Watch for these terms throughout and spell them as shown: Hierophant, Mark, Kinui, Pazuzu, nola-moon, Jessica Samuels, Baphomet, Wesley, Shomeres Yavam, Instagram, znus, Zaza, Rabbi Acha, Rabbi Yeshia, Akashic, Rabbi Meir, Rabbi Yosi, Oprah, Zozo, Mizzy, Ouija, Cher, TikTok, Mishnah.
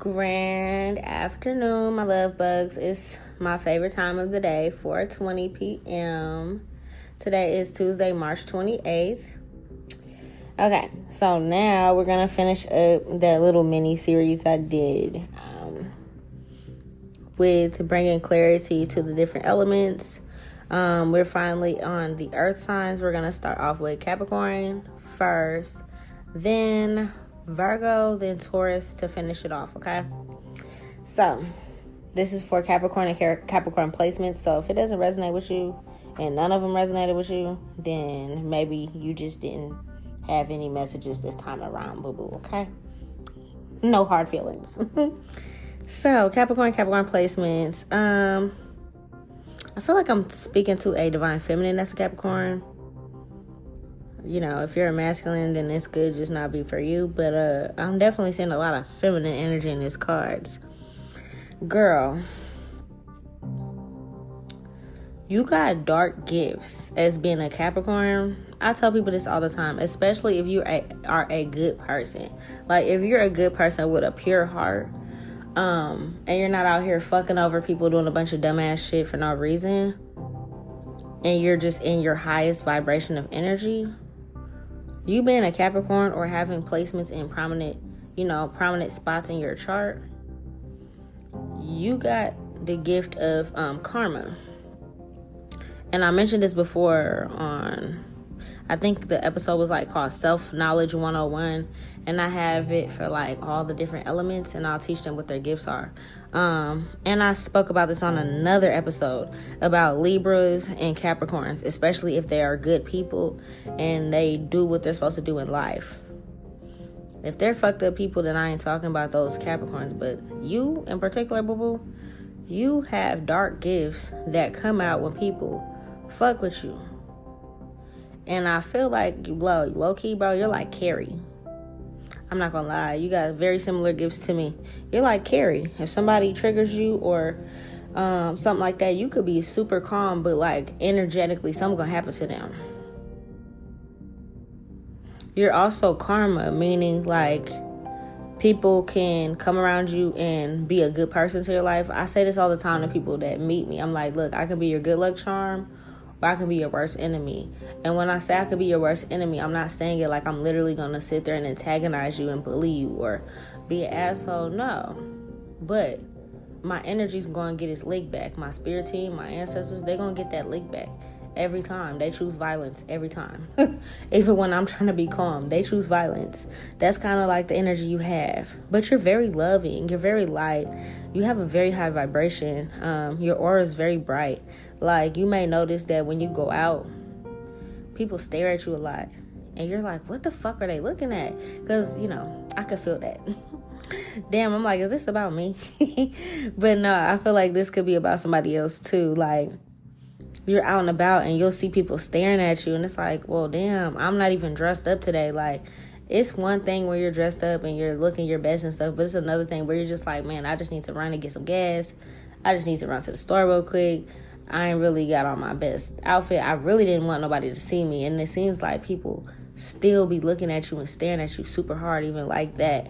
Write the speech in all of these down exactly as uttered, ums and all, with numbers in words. Grand afternoon, my love bugs. It's my favorite time of the day, four twenty p.m. Today is Tuesday, March twenty-eighth. Okay, so now we're going to finish up that little mini-series I did um, with bringing clarity to the different elements. Um, we're finally on the earth signs. We're going to start off with Capricorn first, then Virgo, then Taurus to finish it off, okay? So, this is for Capricorn and Capricorn placements. So, if it doesn't resonate with you and none of them resonated with you, then maybe you just didn't have any messages this time around, boo-boo, okay? No hard feelings. So, Capricorn, Capricorn placements. Um, I feel like I'm speaking to a divine feminine that's a Capricorn. You know, if you're a masculine, then this could just not be for you. But uh, I'm definitely seeing a lot of feminine energy in these cards. Girl, you got dark gifts as being a Capricorn. I tell people this all the time, especially if you are a, are a good person. Like, if you're a good person with a pure heart, um, and you're not out here fucking over people doing a bunch of dumbass shit for no reason, and you're just in your highest vibration of energy, you being a Capricorn or having placements in prominent, you know, prominent spots in your chart, you got the gift of um, karma. And I mentioned this before on, I think the episode was like called Self-Knowledge one oh one. And I have it for like all the different elements, and I'll teach them what their gifts are. Um, and I spoke about this on another episode about Libras and Capricorns, especially if they are good people and they do what they're supposed to do in life. If they're fucked up people, then I ain't talking about those Capricorns. But you in particular, boo-boo, you have dark gifts that come out when people fuck with you. And I feel like, low, low-key, bro, you're like Carrie. I'm not gonna lie, you got very similar gifts to me. You're like Carrie. If somebody triggers you or um, something like that, you could be super calm, but like energetically, something's gonna happen to them. You're also karma, meaning like people can come around you and be a good person to your life. I say this all the time to people that meet me. I'm like, look, I can be your good luck charm, I can be your worst enemy. And when I say I could be your worst enemy, I'm not saying it like I'm literally going to sit there and antagonize you and bully you or be an asshole. No. But my energy's going to get its lick back. My spirit team, my ancestors, they're going to get that lick back every time. They choose violence every time. Even when I'm trying to be calm, they choose violence. That's kind of like the energy you have. But you're very loving. You're very light. You have a very high vibration. Um, your aura is very bright. Like, you may notice that when you go out, people stare at you a lot. And you're like, what the fuck are they looking at? Because, you know, I could feel that. Damn, I'm like, is this about me? But no, I feel like this could be about somebody else, too. Like, you're out and about, and you'll see people staring at you. And it's like, well, damn, I'm not even dressed up today. Like, it's one thing where you're dressed up and you're looking your best and stuff. But it's another thing where you're just like, man, I just need to run and get some gas. I just need to run to the store real quick. I ain't really got on my best outfit. I really didn't want nobody to see me. And it seems like people still be looking at you and staring at you super hard, even like that.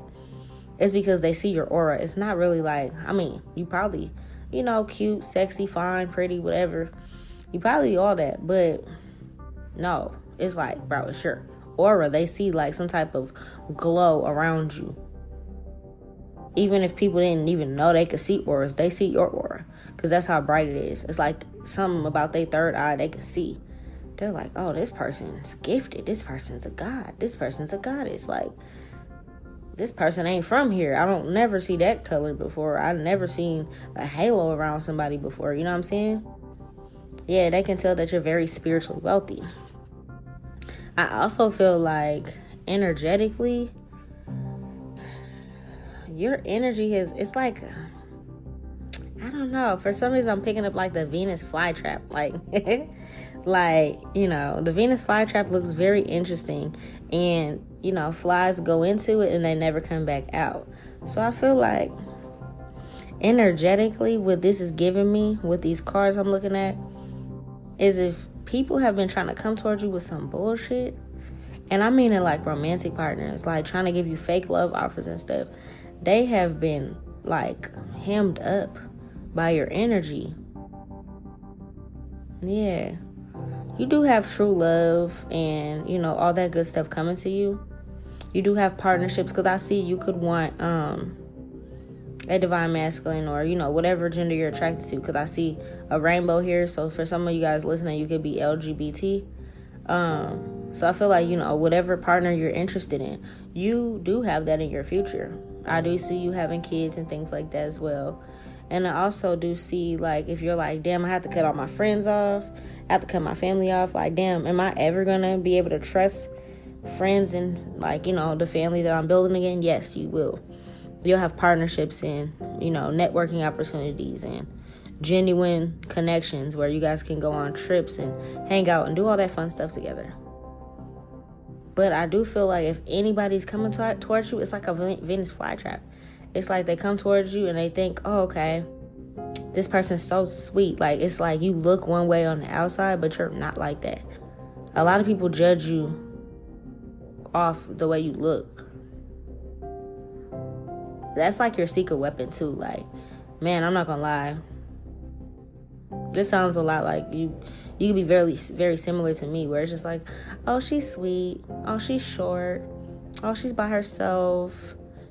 It's because they see your aura. It's not really like, I mean, you probably, you know, cute, sexy, fine, pretty, whatever. You probably all that. But no, it's like, bro, it's your aura. They see like some type of glow around you. Even if people didn't even know they could see auras, they see your aura. Because that's how bright it is. It's like something about their third eye they can see. They're like, oh, this person's gifted. This person's a god. This person's a goddess. Like, this person ain't from here. I don't never see that color before. I never seen a halo around somebody before. You know what I'm saying? Yeah, they can tell that you're very spiritually wealthy. I also feel like energetically, your energy is, it's like, I don't know. For some reason, I'm picking up like the Venus flytrap. Like, like, you know, the Venus flytrap looks very interesting. And, you know, flies go into it and they never come back out. So I feel like energetically what this is giving me with these cards I'm looking at is if people have been trying to come towards you with some bullshit. And I mean it like romantic partners, like trying to give you fake love offers and stuff. they have been like hemmed up by your energy. Yeah, you do have true love and, you know, all that good stuff coming to you. You do have partnerships, because I see you could want um a divine masculine, or, you know, whatever gender you're attracted to, because I see a rainbow here. So for some of you guys listening, you could be L G B T. Um, so I feel like, you know, whatever partner you're interested in, you do have that in your future. I do see you having kids and things like that as well. And I also do see, like, if you're like, damn, I have to cut all my friends off, I have to cut my family off, like, damn, am I ever gonna be able to trust friends and, like, you know, the family that I'm building again? Yes, you will. You'll have partnerships and, you know, networking opportunities and genuine connections where you guys can go on trips and hang out and do all that fun stuff together. But I do feel like if anybody's coming t- towards you, it's like a Venus flytrap. It's like they come towards you and they think, oh, okay, this person's so sweet. Like, it's like you look one way on the outside, but you're not like that. A lot of people judge you off the way you look. That's like your secret weapon too. Like, man, I'm not gonna lie, this sounds a lot like you you could be very very similar to me, where it's just like, oh, she's sweet, oh, she's short, oh, she's by herself,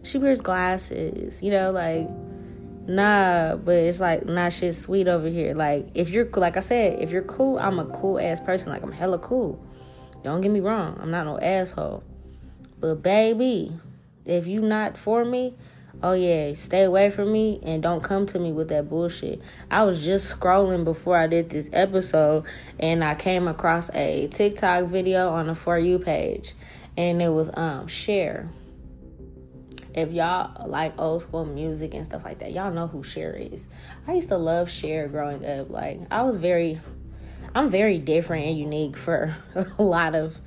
she wears glasses, you know, like, nah. But it's like, nah, shit's sweet over here. Like, if you're, like I said, if you're cool, I'm a cool ass person. Like, I'm hella cool, don't get me wrong, I'm not no asshole. But baby, if you not for me, oh yeah, stay away from me and don't come to me with that bullshit. I was just scrolling before I did this episode and I came across a TikTok video on the For You page, and it was um Cher. If y'all like old school music and stuff like that, y'all know who Cher is. I used to love Cher growing up. Like, I was very, I'm very different and unique for a lot of,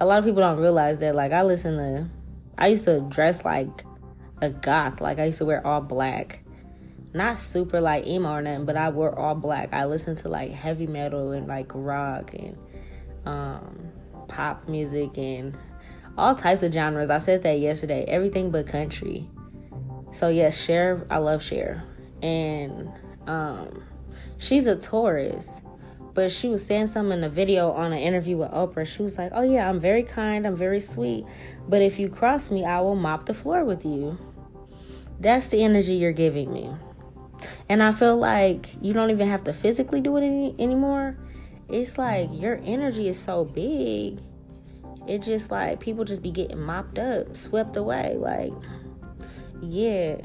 a lot of people don't realize that. Like, I listen to, I used to dress like a goth. Like, I used to wear all black, not super like emo or nothing, but I wore all black. I listened to like heavy metal and like rock and um pop music and all types of genres. I said that yesterday, everything but country. So yes, Cher, I love Cher. And um she's a Taurus, but she was saying something in a video on an interview with Oprah. She was like, oh yeah, I'm very kind, I'm very sweet, but if you cross me, I will mop the floor with you. That's the energy you're giving me. And I feel like you don't even have to physically do it any- anymore. It's like your energy is so big. It just like people just be getting mopped up, swept away. Like, yeah,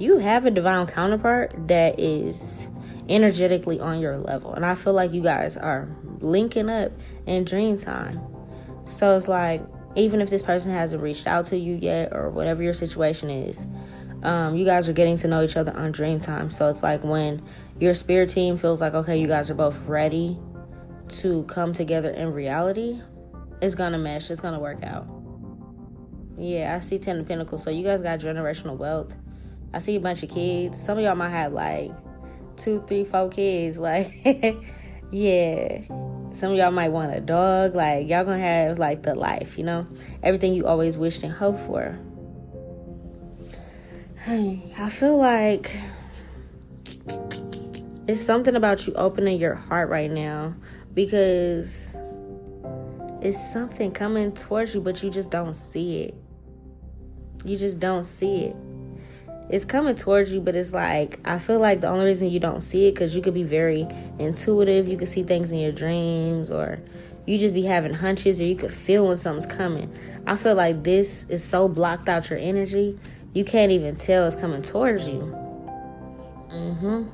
you have a divine counterpart that is energetically on your level. And I feel like you guys are linking up in dream time. So it's like, even if this person hasn't reached out to you yet or whatever your situation is, um, you guys are getting to know each other on dream time. So it's like when your spirit team feels like, okay, you guys are both ready to come together in reality, it's gonna mesh, it's gonna work out. Yeah, I see Ten of Pentacles. So you guys got generational wealth. I see a bunch of kids. Some of y'all might have like two, three, four kids. Like, yeah. Some of y'all might want a dog. Like, y'all gonna have like the life, you know? Everything you always wished and hoped for. I feel like it's something about you opening your heart right now, because it's something coming towards you, but you just don't see it. You just don't see it. It's coming towards you, but it's like, I feel like the only reason you don't see it, because you could be very intuitive. You could see things in your dreams, or you just be having hunches, or you could feel when something's coming. I feel like this is so blocked out your energy, you can't even tell it's coming towards you. Mm-hmm.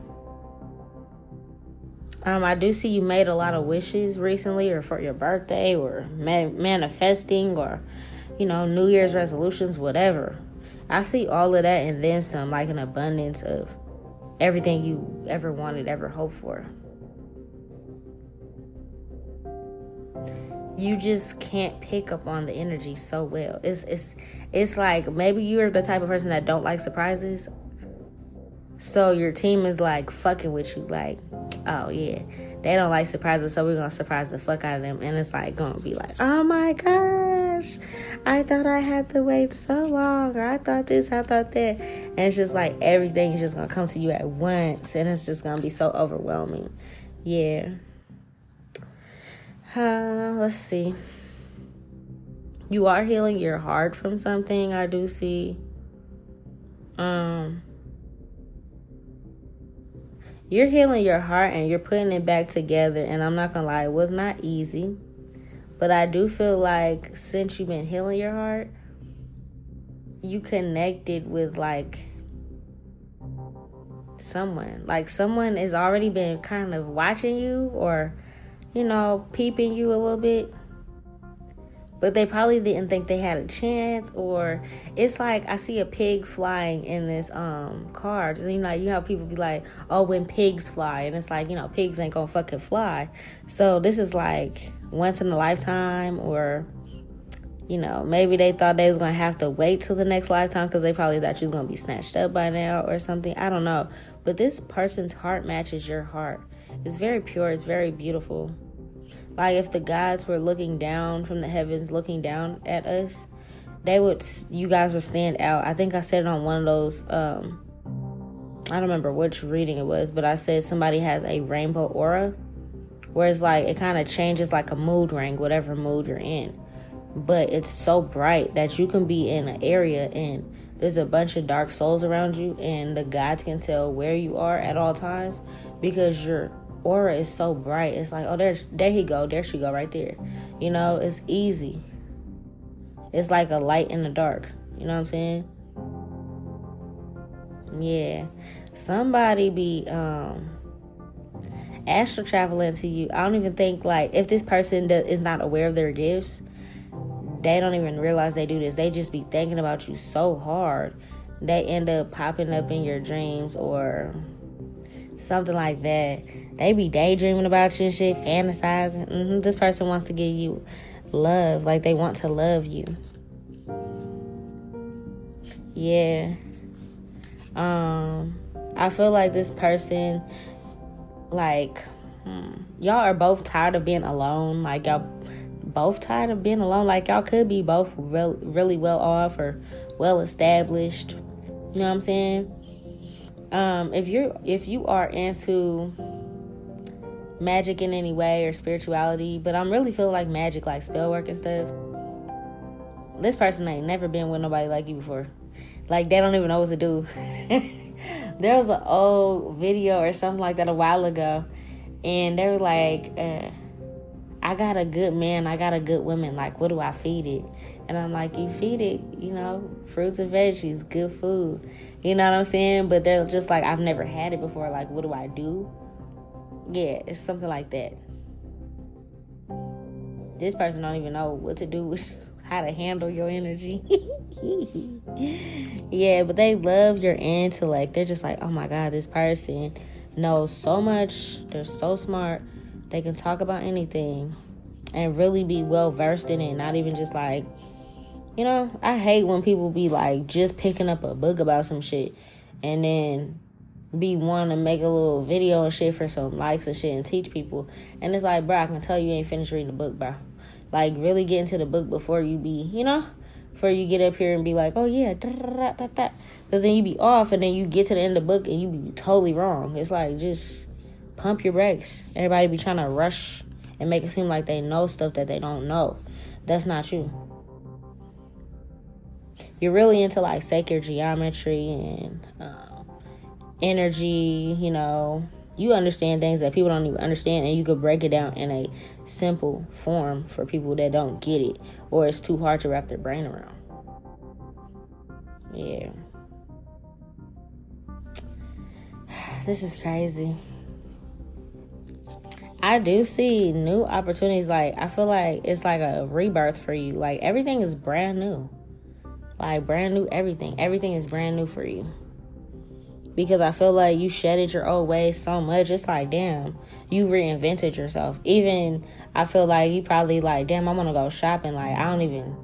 Um, I do see you made a lot of wishes recently, or for your birthday, or ma- manifesting, or, you know, New Year's resolutions, whatever. I see all of that and then some, like an abundance of everything you ever wanted, ever hoped for. You just can't pick up on the energy so well. It's it's it's like maybe you're the type of person that don't like surprises. So your team is like fucking with you, like, oh yeah, they don't like surprises, so we're gonna surprise the fuck out of them. And it's like gonna be like, oh my god. gosh, I thought I had to wait so long, or I thought this, I thought that. And it's just like everything is just going to come to you at once, and it's just going to be so overwhelming. Yeah. Uh, let's see. You are healing your heart from something, I do see. Um, you're healing your heart and you're putting it back together. And I'm not going to lie, it was not easy. But I do feel like since you've been healing your heart, you connected with like someone. Like someone has already been kind of watching you or, you know, peeping you a little bit. But they probably didn't think they had a chance, or it's like I see a pig flying in this um car. Just, you know, you know how people be like, oh, when pigs fly, and it's like, you know, pigs ain't gonna fucking fly. So this is like once in a lifetime, or you know, maybe they thought they was gonna have to wait till the next lifetime because they probably thought you was gonna be snatched up by now or something. I don't know. But this person's heart matches your heart. It's very pure, it's very beautiful. Like if the gods were looking down from the heavens, looking down at us, they would. You guys would stand out. I think I said it on one of those. Um, I don't remember which reading it was, but I said somebody has a rainbow aura, where it's like it kind of changes like a mood ring, whatever mood you're in. But it's so bright that you can be in an area and there's a bunch of dark souls around you, and the gods can tell where you are at all times because you're. Aura is so bright. It's like, oh, there's there he go, there she go, right there. You know, it's easy. It's like a light in the dark. You know what I'm saying? Yeah. Somebody be um astral traveling to you. I don't even think like if this person does, is not aware of their gifts, they don't even realize they do this. They just be thinking about you so hard they end up popping up in your dreams or something like that. They be daydreaming about you and shit, fantasizing. Mm-hmm. This person wants to give you love. Like, they want to love you. Yeah. Um, I feel like this person, like, hmm, y'all are both tired of being alone. Like, y'all both tired of being alone. Like, y'all could be both re- really well off or well established. You know what I'm saying? Um, if you're, if you are into magic in any way or spirituality, but I'm really feeling like magic, like spell work and stuff. This person ain't never been with nobody like you before. Like, they don't even know what to do. There was an old video or something like that a while ago, and they were like, uh, I got a good man, I got a good woman, like, what do I feed it? And I'm like, you feed it, you know, fruits and veggies, good food. You know what I'm saying? But they're just like, I've never had it before, like, what do I do? Yeah, it's something like that. This person don't even know what to do with how to handle your energy. Yeah, but they love your intellect. They're just like, oh my God, this person knows so much. They're so smart. They can talk about anything and really be well versed in it. Not even just like, you know, I hate when people be like just picking up a book about some shit and then be wanting to make a little video and shit for some likes and shit and teach people. And it's like, bro, I can tell you ain't finished reading the book, bro. Like, really get into the book before you be, you know, before you get up here and be like, oh, yeah, because then you be off and then you get to the end of the book and you be totally wrong. It's like, just pump your brakes. Everybody be trying to rush and make it seem like they know stuff that they don't know. That's not you. You're really into, like, sacred geometry and um, energy, you know, you understand things that people don't even understand, and you could break it down in a simple form for people that don't get it, or it's too hard to wrap their brain around. Yeah. This is crazy. I do see new opportunities. Like, I feel like it's like a rebirth for you. Like, everything is brand new. Like, brand new everything. Everything is brand new for you. Because I feel like you shedded your old ways so much. It's like, damn, you reinvented yourself. Even, I feel like you probably like, damn, I'm going to go shopping. Like, I don't even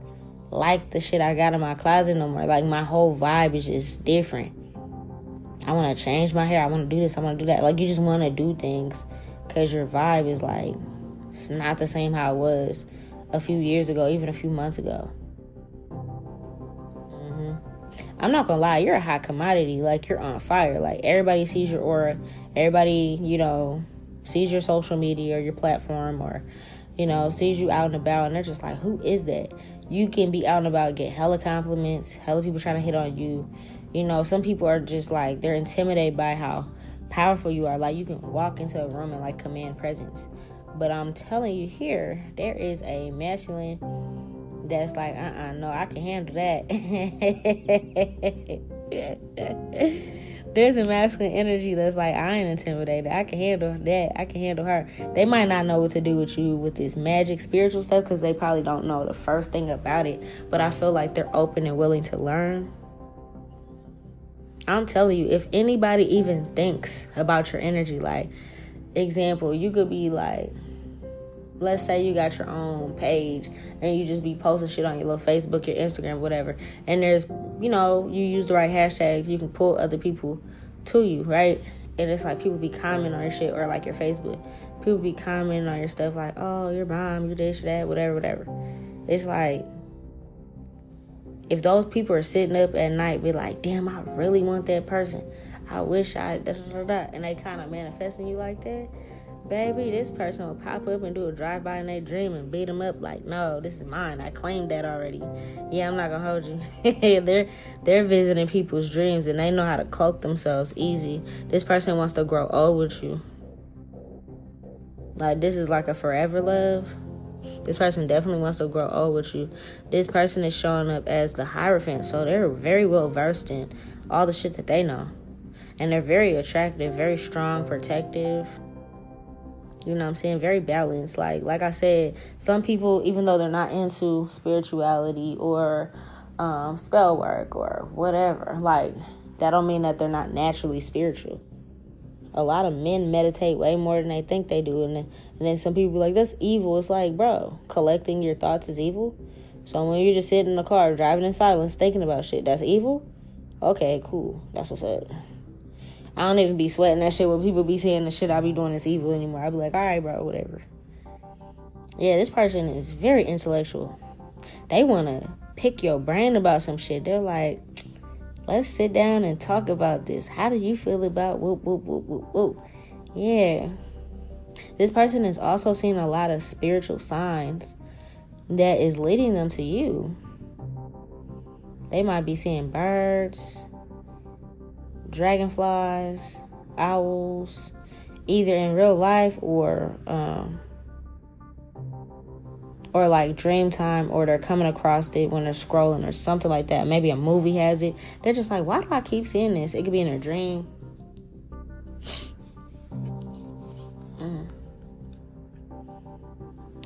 like the shit I got in my closet no more. Like, my whole vibe is just different. I want to change my hair. I want to do this. I want to do that. Like, you just want to do things because your vibe is like, it's not the same how it was a few years ago, even a few months ago. I'm not gonna lie, you're a hot commodity. Like, you're on fire. Like, everybody sees your aura. Everybody, you know, sees your social media or your platform, or, you know, sees you out and about, and they're just like, who is that? You can be out and about, get hella compliments, hella people trying to hit on you. You know, some people are just like, they're intimidated by how powerful you are. Like, you can walk into a room and, like, command presence. But I'm telling you here, there is a masculine that's like, uh-uh, no, I can handle that. There's a masculine energy that's like, I ain't intimidated. I can handle that. I can handle her. They might not know what to do with you with this magic spiritual stuff because they probably don't know the first thing about it. But I feel like they're open and willing to learn. I'm telling you, if anybody even thinks about your energy, like, example, you could be like, let's say you got your own page and you just be posting shit on your little Facebook, your Instagram, whatever. And there's, you know, you use the right hashtags, you can pull other people to you, right? And it's like people be commenting on your shit, or like your Facebook. People be commenting on your stuff like, oh, your mom, your this, your that, whatever, whatever. It's like, if those people are sitting up at night, be like, damn, I really want that person. I wish I, da da da da. And they kind of manifesting you like that. Baby, this person will pop up and do a drive-by in their dream and beat them up like, no, this is mine. I claimed that already. Yeah, I'm not going to hold you. they're, they're visiting people's dreams, and they know how to cloak themselves easy. This person wants to grow old with you. Like, this is like a forever love. This person definitely wants to grow old with you. This person is showing up as the Hierophant, so they're very well versed in all the shit that they know. And they're very attractive, very strong, protective. You know what I'm saying? Very balanced. Like like I said, some people, even though they're not into spirituality or um, spell work or whatever, like, that don't mean that they're not naturally spiritual. A lot of men meditate way more than they think they do. And then, and then some people be like, that's evil. It's like, bro, collecting your thoughts is evil? So when you're just sitting in the car, driving in silence, thinking about shit, that's evil? Okay, cool. That's what's up. I don't even be sweating that shit when people be saying the shit I be doing is evil anymore. I be like, all right, bro, whatever. Yeah, this person is very intellectual. They want to pick your brain about some shit. They're like, let's sit down and talk about this. How do you feel about whoop, whoop, whoop, whoop, whoop? Yeah. This person is also seeing a lot of spiritual signs that is leading them to you. They might be seeing birds, dragonflies, owls, either in real life or um or like dream time, or they're coming across it when they're scrolling or something like that. Maybe a movie has it. They're just like, why do I keep seeing this? It could be in a dream. mm.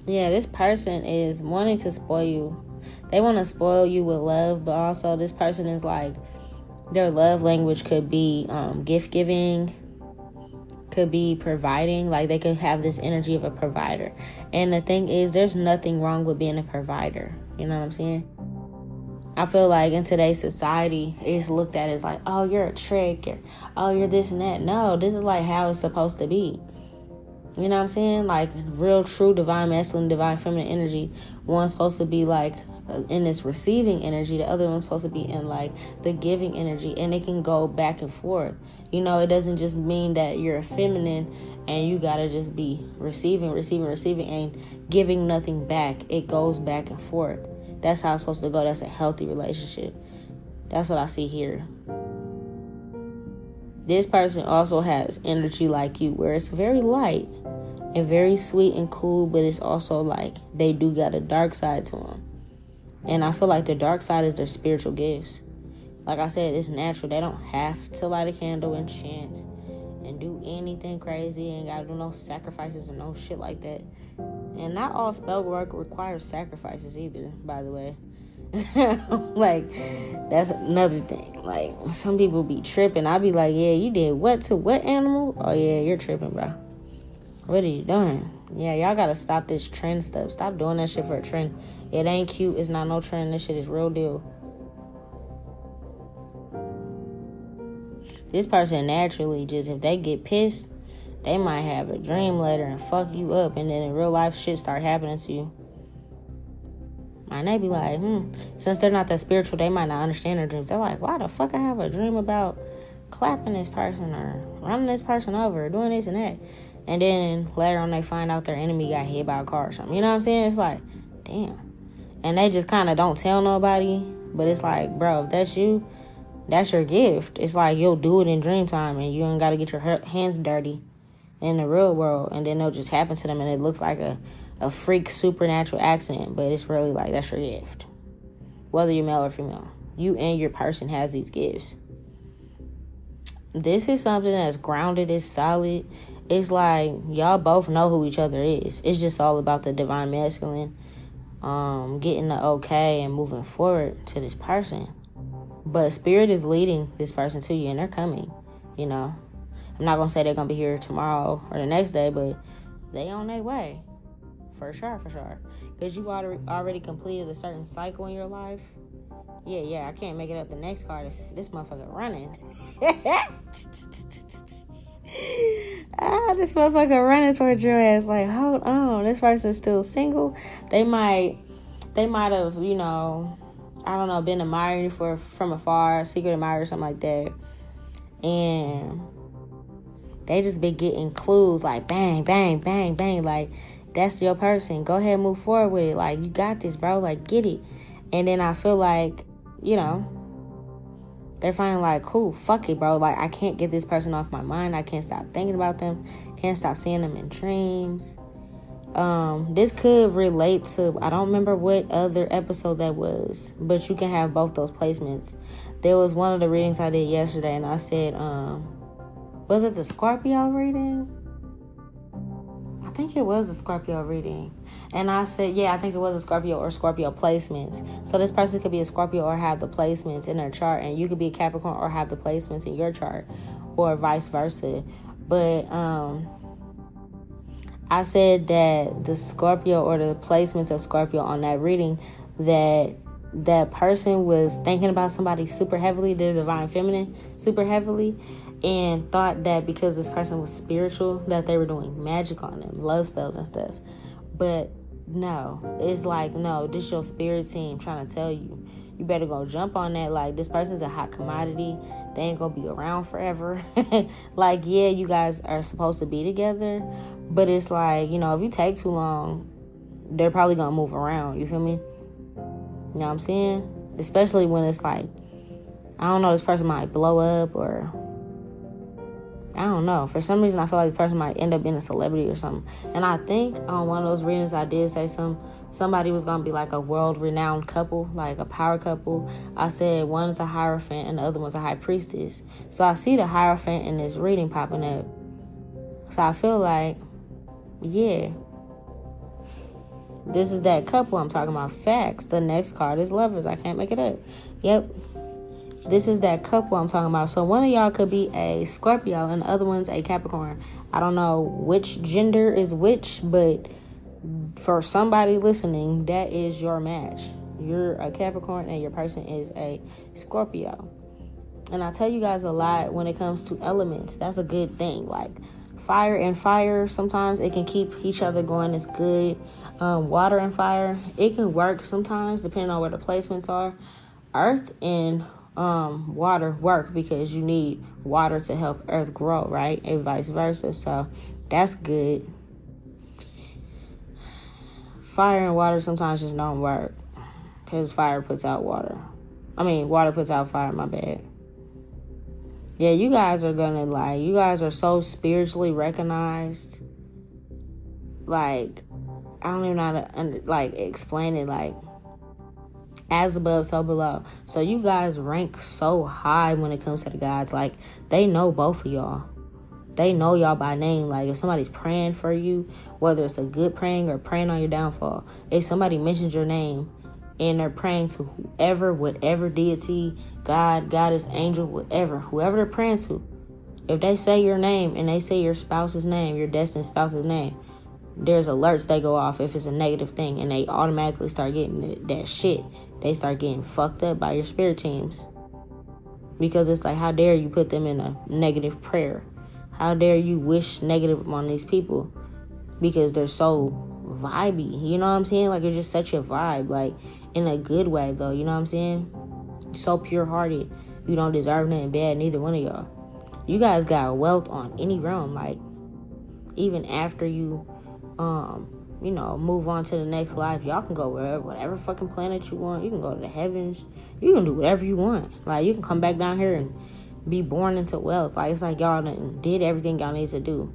Yeah, this person is wanting to spoil you. They want to spoil you with love, but also this person is like, their love language could be um, gift giving, could be providing. Like, they could have this energy of a provider. And the thing is, there's nothing wrong with being a provider. You know what I'm saying? I feel like in today's society, it's looked at as like, oh, you're a trick, or oh, you're this and that. No, this is like how it's supposed to be. You know what I'm saying? Like, real, true, divine masculine, divine feminine energy. One's supposed to be like in this receiving energy, the other one's supposed to be in like the giving energy, and it can go back and forth. You know, it doesn't just mean that you're a feminine and you gotta just be receiving, receiving, receiving, and giving nothing back. It goes back and forth. That's how it's supposed to go. That's a healthy relationship. That's what I see here. This person also has energy like you, where it's very light and very sweet and cool, but it's also like they do got a dark side to them. And I feel like the dark side is their spiritual gifts. Like I said, it's natural. They don't have to light a candle and chant and do anything crazy and gotta do no sacrifices or no shit like that. And not all spell work requires sacrifices either, by the way. Like, that's another thing. Like, some people be tripping. I be like, yeah, you did what to what animal? Oh, yeah, you're tripping, bro. What are you doing? Yeah, y'all gotta stop this trend stuff. Stop doing that shit for a trend. It ain't cute. It's not no trend. This shit is real deal. This person naturally just, if they get pissed, they might have a dream later and fuck you up. And then in real life, shit start happening to you. And they be like, hmm. Since they're not that spiritual, they might not understand their dreams. They're like, why the fuck I have a dream about clapping this person or running this person over or doing this and that? And then later on, they find out their enemy got hit by a car or something. You know what I'm saying? It's like, damn. And they just kind of don't tell nobody. But it's like, bro, if that's you, that's your gift. It's like, you'll do it in dream time and you ain't got to get your hands dirty in the real world. And then it'll just happen to them and it looks like a, a freak supernatural accident. But it's really like, that's your gift. Whether you're male or female, you and your person has these gifts. This is something that's grounded, it's solid. It's like, y'all both know who each other is. It's just all about the divine masculine, um, getting the okay and moving forward to this person. But spirit is leading this person to you, and they're coming, you know. I'm not going to say they're going to be here tomorrow or the next day, but they on their way. For sure, for sure. Because you already completed a certain cycle in your life. Yeah, yeah, I can't make it up the next card. This, this motherfucker running. Ah, this motherfucker running towards your ass. Like, hold on, this person's still single. They might, they might have, you know, I don't know, been admiring you for from afar, secret admirer, something like that. And they just been getting clues, like bang, bang, bang, bang. Like, that's your person. Go ahead, and move forward with it. Like, you got this, bro. Like, get it. And then I feel like, you know, they're finally like, cool, fuck it, bro. Like, I can't get this person off my mind. I can't stop thinking about them. Can't stop seeing them in dreams. Um, this could relate to, I don't remember what other episode that was, but you can have both those placements. There was one of the readings I did yesterday, and I said, um, was it the Scorpio reading? I think it was the Scorpio reading. And I said, yeah, I think it was a Scorpio or Scorpio placements. So this person could be a Scorpio or have the placements in their chart. And you could be a Capricorn or have the placements in your chart or vice versa. But um, I said that the Scorpio or the placements of Scorpio on that reading, that that person was thinking about somebody super heavily, the divine feminine, super heavily, and thought that because this person was spiritual, that they were doing magic on them, love spells and stuff. But no, it's like, no, this your spirit team trying to tell you, you better go jump on that. Like, this person's a hot commodity. They ain't going to be around forever. Like, yeah, you guys are supposed to be together. But it's like, you know, if you take too long, they're probably going to move around. You feel me? You know what I'm saying? Especially when it's like, I don't know, this person might blow up or... I don't know. For some reason, I feel like this person might end up being a celebrity or something. And I think on one of those readings, I did say some somebody was going to be like a world-renowned couple, like a power couple. I said one's a Hierophant and the other one's a High Priestess. So I see the Hierophant in this reading popping up. So I feel like, yeah, this is that couple I'm talking about. Facts. The next card is lovers. I can't make it up. Yep. This is that couple I'm talking about. So one of y'all could be a Scorpio and the other one's a Capricorn. I don't know which gender is which, but for somebody listening, that is your match. You're a Capricorn and your person is a Scorpio. And I tell you guys a lot when it comes to elements. That's a good thing. Like fire and fire, sometimes it can keep each other going. It's good. Um, water and fire, it can work sometimes depending on where the placements are. Earth and Um, water work because you need water to help earth grow, right? And vice versa. So that's good. Fire and water sometimes just don't work because fire puts out water. I mean, water puts out fire, my bad. Yeah, you guys are gonna like, you guys are so spiritually recognized. Like, I don't even know how to under, like explain it. Like, as above, so below. So you guys rank so high when it comes to the gods. Like, they know both of y'all. They know y'all by name. Like, if somebody's praying for you, whether it's a good praying or praying on your downfall, if somebody mentions your name and they're praying to whoever, whatever deity, God, goddess, angel, whatever, whoever they're praying to, if they say your name and they say your spouse's name, your destined spouse's name, there's alerts they go off if it's a negative thing, and they automatically start getting that shit. They start getting fucked up by your spirit teams. Because it's like, how dare you put them in a negative prayer? How dare you wish negative on these people? Because they're so vibey. You know what I'm saying? Like, you're just such a vibe. Like, in a good way, though. You know what I'm saying? So pure-hearted. You don't deserve nothing bad, neither one of y'all. You guys got wealth on any realm. Like, even after you, um, you know, move on to the next life, y'all can go wherever, whatever fucking planet you want. You can go to the heavens. You can do whatever you want. Like, you can come back down here and be born into wealth. Like, it's like y'all done did everything y'all need to do.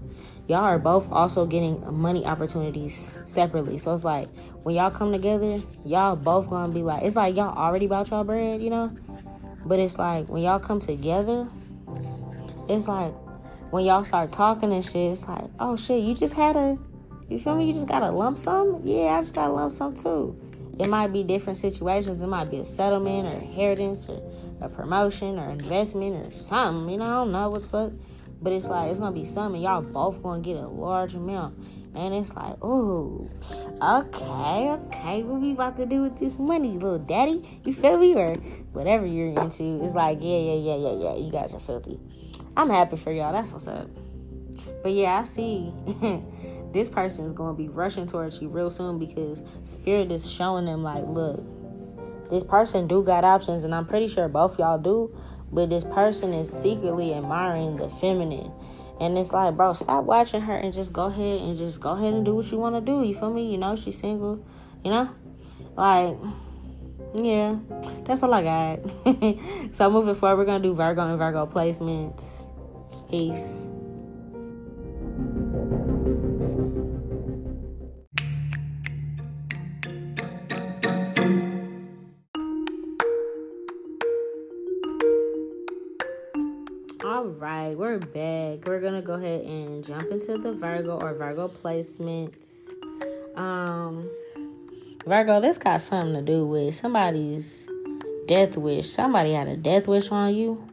Y'all are both also getting money opportunities separately. So it's like, when y'all come together, y'all both gonna be like, it's like y'all already bought y'all bread, you know? But it's like, when y'all come together, it's like, when y'all start talking and shit, it's like, oh shit, you just had a, you feel me? You just got a lump sum? Yeah, I just got a lump sum too. It might be different situations. It might be a settlement or inheritance or a promotion or investment or something. You know, I don't know what the fuck. But it's like, it's going to be something. Y'all both going to get a large amount. And it's like, ooh, okay, okay. What we about to do with this money, little daddy? You feel me? Or whatever you're into. It's like, yeah, yeah, yeah, yeah, yeah. You guys are filthy. I'm happy for y'all. That's what's up. But yeah, I see this person is going to be rushing towards you real soon because spirit is showing them, like, look, this person do got options. And I'm pretty sure both y'all do. But this person is secretly admiring the feminine. And it's like, bro, stop watching her and just go ahead and just go ahead and do what you want to do. You feel me? You know, she's single. You know? Like, yeah. That's all I got. So moving forward, we're going to do Virgo and Virgo placements. Peace. Alright, we're back. We're gonna go ahead and jump into the Virgo or Virgo placements. Um, Virgo, this got something to do with somebody's death wish. Somebody had a death wish on you.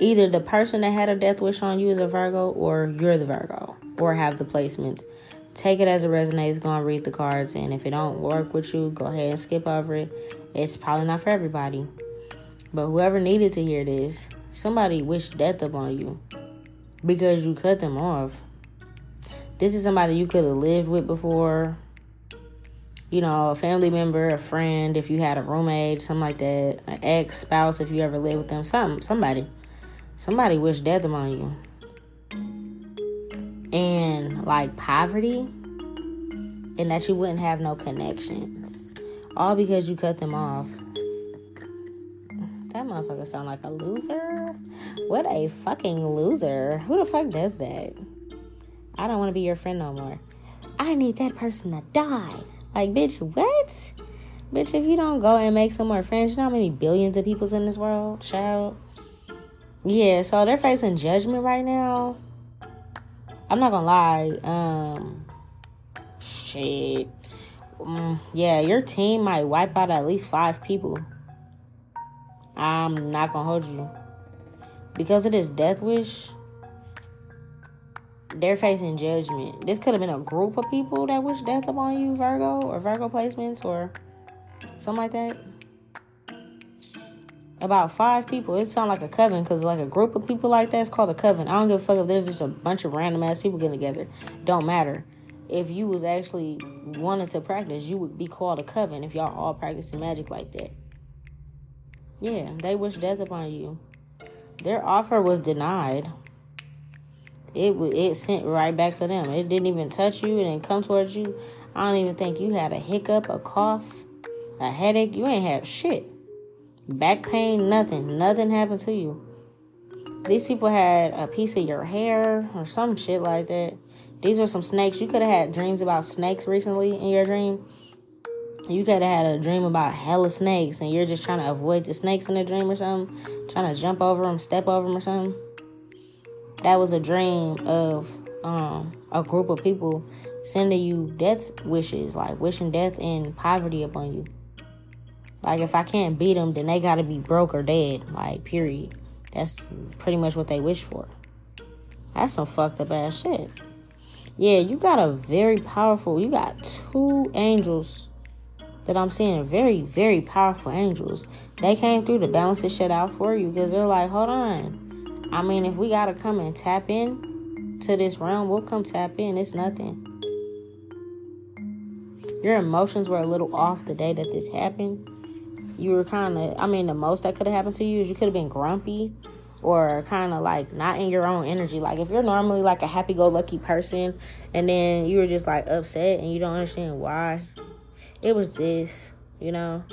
Either the person that had a death wish on you is a Virgo, or you're the Virgo, or have the placements. Take it as it resonates. Go and read the cards, and if it don't work with you, go ahead and skip over it. It's probably not for everybody, but whoever needed to hear this, somebody wished death upon you because you cut them off. This is somebody you could have lived with before. You know, a family member, a friend, if you had a roommate, something like that. An ex-spouse, if you ever lived with them. Something, somebody. Somebody wished death upon you. And, like, poverty. And that you wouldn't have no connections. All because you cut them off. That motherfucker sound like a loser. What a fucking loser. Who the fuck does that? I don't want to be your friend no more. I need that person to die. Like, bitch, what? Bitch, if you don't go and make some more friends, you know how many billions of people's in this world, child? Yeah, so they're facing judgment right now. I'm not gonna lie. Um, shit. Um, yeah, your team might wipe out at least five people. I'm not gonna hold you. Because of this death wish, they're facing judgment. This could have been a group of people that wish death upon you, Virgo, or Virgo placements, or something like that. About five people. It sounds like a coven, because like a group of people like that is called a coven. I don't give a fuck if there's just a bunch of random ass people getting together. Don't matter. If you was actually wanting to practice, you would be called a coven if y'all all practicing magic like that. Yeah, they wish death upon you. Their offer was denied. It it sent right back to them. It didn't even touch you. It didn't come towards you. I don't even think you had a hiccup, a cough, a headache. You ain't have shit. Back pain, nothing. Nothing happened to you. These people had a piece of your hair or some shit like that. These are some snakes. You could have had dreams about snakes recently in your dream. You could have had a dream about hella snakes, and you're just trying to avoid the snakes in the dream or something. Trying to jump over them, step over them or something. That was a dream of um, a group of people sending you death wishes, like wishing death and poverty upon you. Like, if I can't beat them, then they got to be broke or dead, like, period. That's pretty much what they wish for. That's some fucked up ass shit. Yeah, you got a very powerful, you got two angels that I'm seeing, very, very powerful angels. They came through to balance this shit out for you because they're like, hold on. I mean, if we got to come and tap in to this realm, we'll come tap in. It's nothing. your emotions were a little off the day that this happened. You were kind of, I mean, the most that could have happened to you is you could have been grumpy or kind of like not in your own energy. Like if you're normally like a happy-go-lucky person and then you were just like upset and you don't understand why it was this, you know,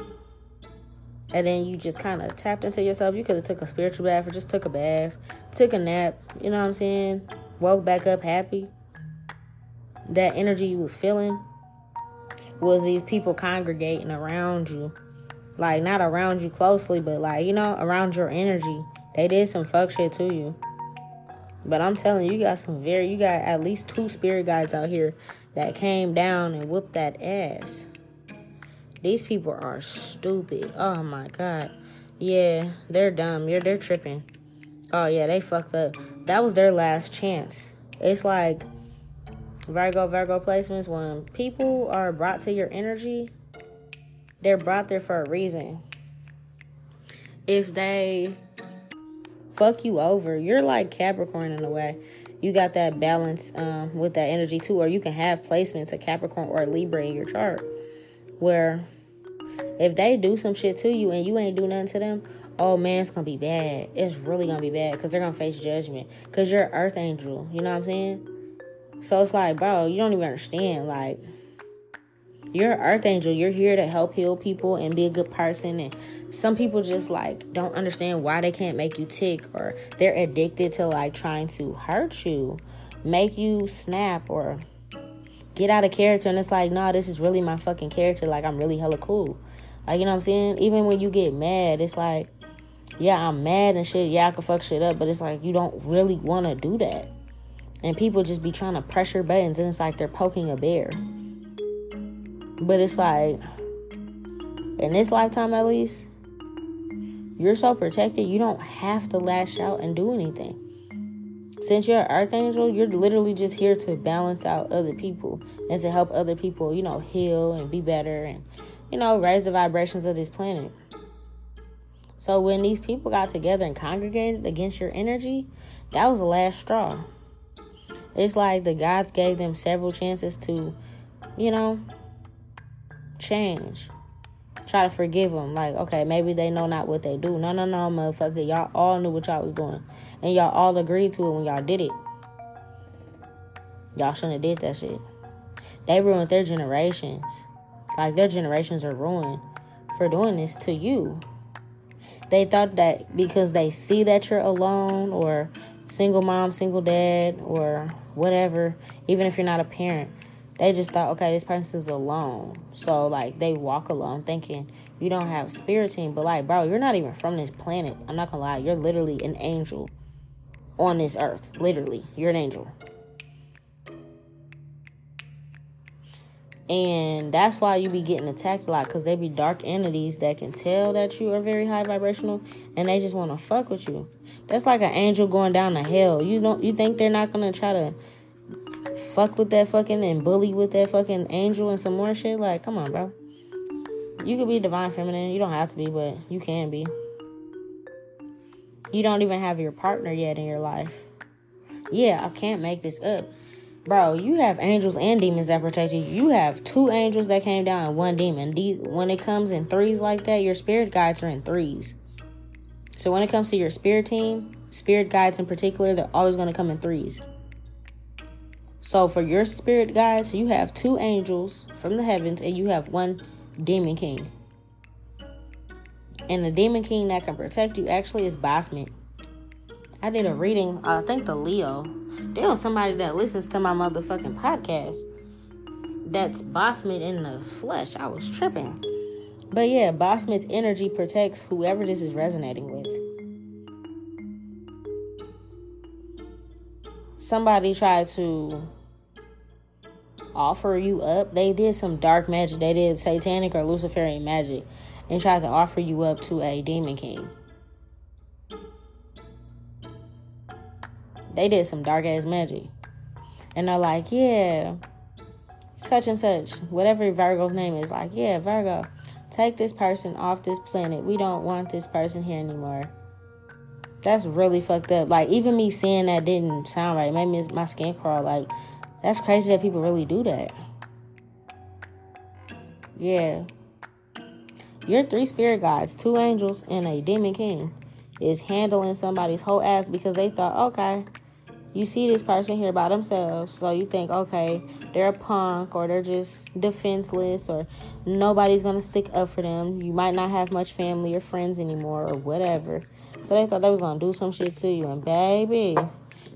and then you just kind of tapped into yourself. You could have took a spiritual bath or just took a bath, took a nap, you know what I'm saying? Woke back up happy. That energy you was feeling was these people congregating around you. Like, not around you closely, but, like, you know, around your energy. They did some fuck shit to you. But I'm telling you, you got some very, you got at least two spirit guides out here that came down and whooped that ass. These people are stupid. Oh, my God. Yeah, they're dumb. You're, they're tripping. Oh, yeah, they fucked up. That was their last chance. It's like Virgo, Virgo placements. When people are brought to your energy, they're brought there for a reason. If they fuck you over, you're like Capricorn in a way. You got that balance um, with that energy too. Or you can have placements of Capricorn or Libra in your chart, where if they do some shit to you and you ain't do nothing to them, oh man, it's gonna be bad. It's really gonna be bad because they're gonna face judgment because you're an earth angel. You know what I'm saying? So it's like, bro, you don't even understand. Like, you're an earth angel. You're here to help heal people and be a good person. And some people just, like, don't understand why they can't make you tick, or they're addicted to, like, trying to hurt you, make you snap or get out of character. And it's like, no, nah, this is really my fucking character. Like, I'm really hella cool. Like, you know what I'm saying? Even when you get mad, it's like, yeah, I'm mad and shit. Yeah, I can fuck shit up. But it's like, you don't really want to do that. And people just be trying to pressure buttons, and it's like they're poking a bear. But it's like, in this lifetime at least, you're so protected, you don't have to lash out and do anything. Since you're an earth angel, you're literally just here to balance out other people and to help other people, you know, heal and be better and, you know, raise the vibrations of this planet. So when these people got together and congregated against your energy, that was the last straw. It's like the gods gave them several chances to, you know, change. Try to forgive them. Like, okay, maybe they know not what they do. No, no, no, motherfucker. Y'all all knew what y'all was doing. And y'all all agreed to it when y'all did it. Y'all shouldn't have did that shit. They ruined their generations. Like, their generations are ruined for doing this to you. They thought that because they see that you're alone or single mom, single dad, or whatever, even if you're not a parent, they just thought, okay, this person's alone. So, like, they walk alone thinking you don't have spirit team. But, like, bro, you're not even from this planet. I'm not gonna lie. You're literally an angel on this earth. Literally. You're an angel. And that's why you be getting attacked a lot, because they be dark entities that can tell that you are very high vibrational, and they just want to fuck with you. That's like an angel going down to hell. You don't, you think they're not going to try to fuck with that fucking and bully with that fucking angel and some more shit? Like, come on, bro. You could be divine feminine. You don't have to be, but you can be. You don't even have your partner yet in your life. Yeah, I can't make this up. Bro, you have angels and demons that protect you. You have two angels that came down and one demon. These, when it comes in threes like that, your spirit guides are in threes. So when it comes to your spirit team, spirit guides in particular, they're always going to come in threes. So for your spirit guides, you have two angels from the heavens and you have one demon king. And the demon king that can protect you actually is Baphomet. I did a reading, I think the Leo. There was somebody that listens to my motherfucking podcast that's Baphomet in the flesh. I was tripping. But yeah, Baphomet's energy protects whoever this is resonating with. Somebody tried to offer you up. They did some dark magic. They did satanic or Luciferian magic and tried to offer you up to a demon king. They did some dark-ass magic. And they're like, yeah, such and such, whatever Virgo's name is, like, yeah, Virgo, take this person off this planet. We don't want this person here anymore. That's really fucked up. Like, even me saying that didn't sound right. It made me, my skin crawl. Like, that's crazy that people really do that. Yeah. Your three spirit guides, two angels and a demon king, is handling somebody's whole ass because they thought, okay, you see this person here by themselves, so you think, okay, they're a punk or they're just defenseless or nobody's going to stick up for them. You might not have much family or friends anymore or whatever. So they thought they was going to do some shit to you. And baby,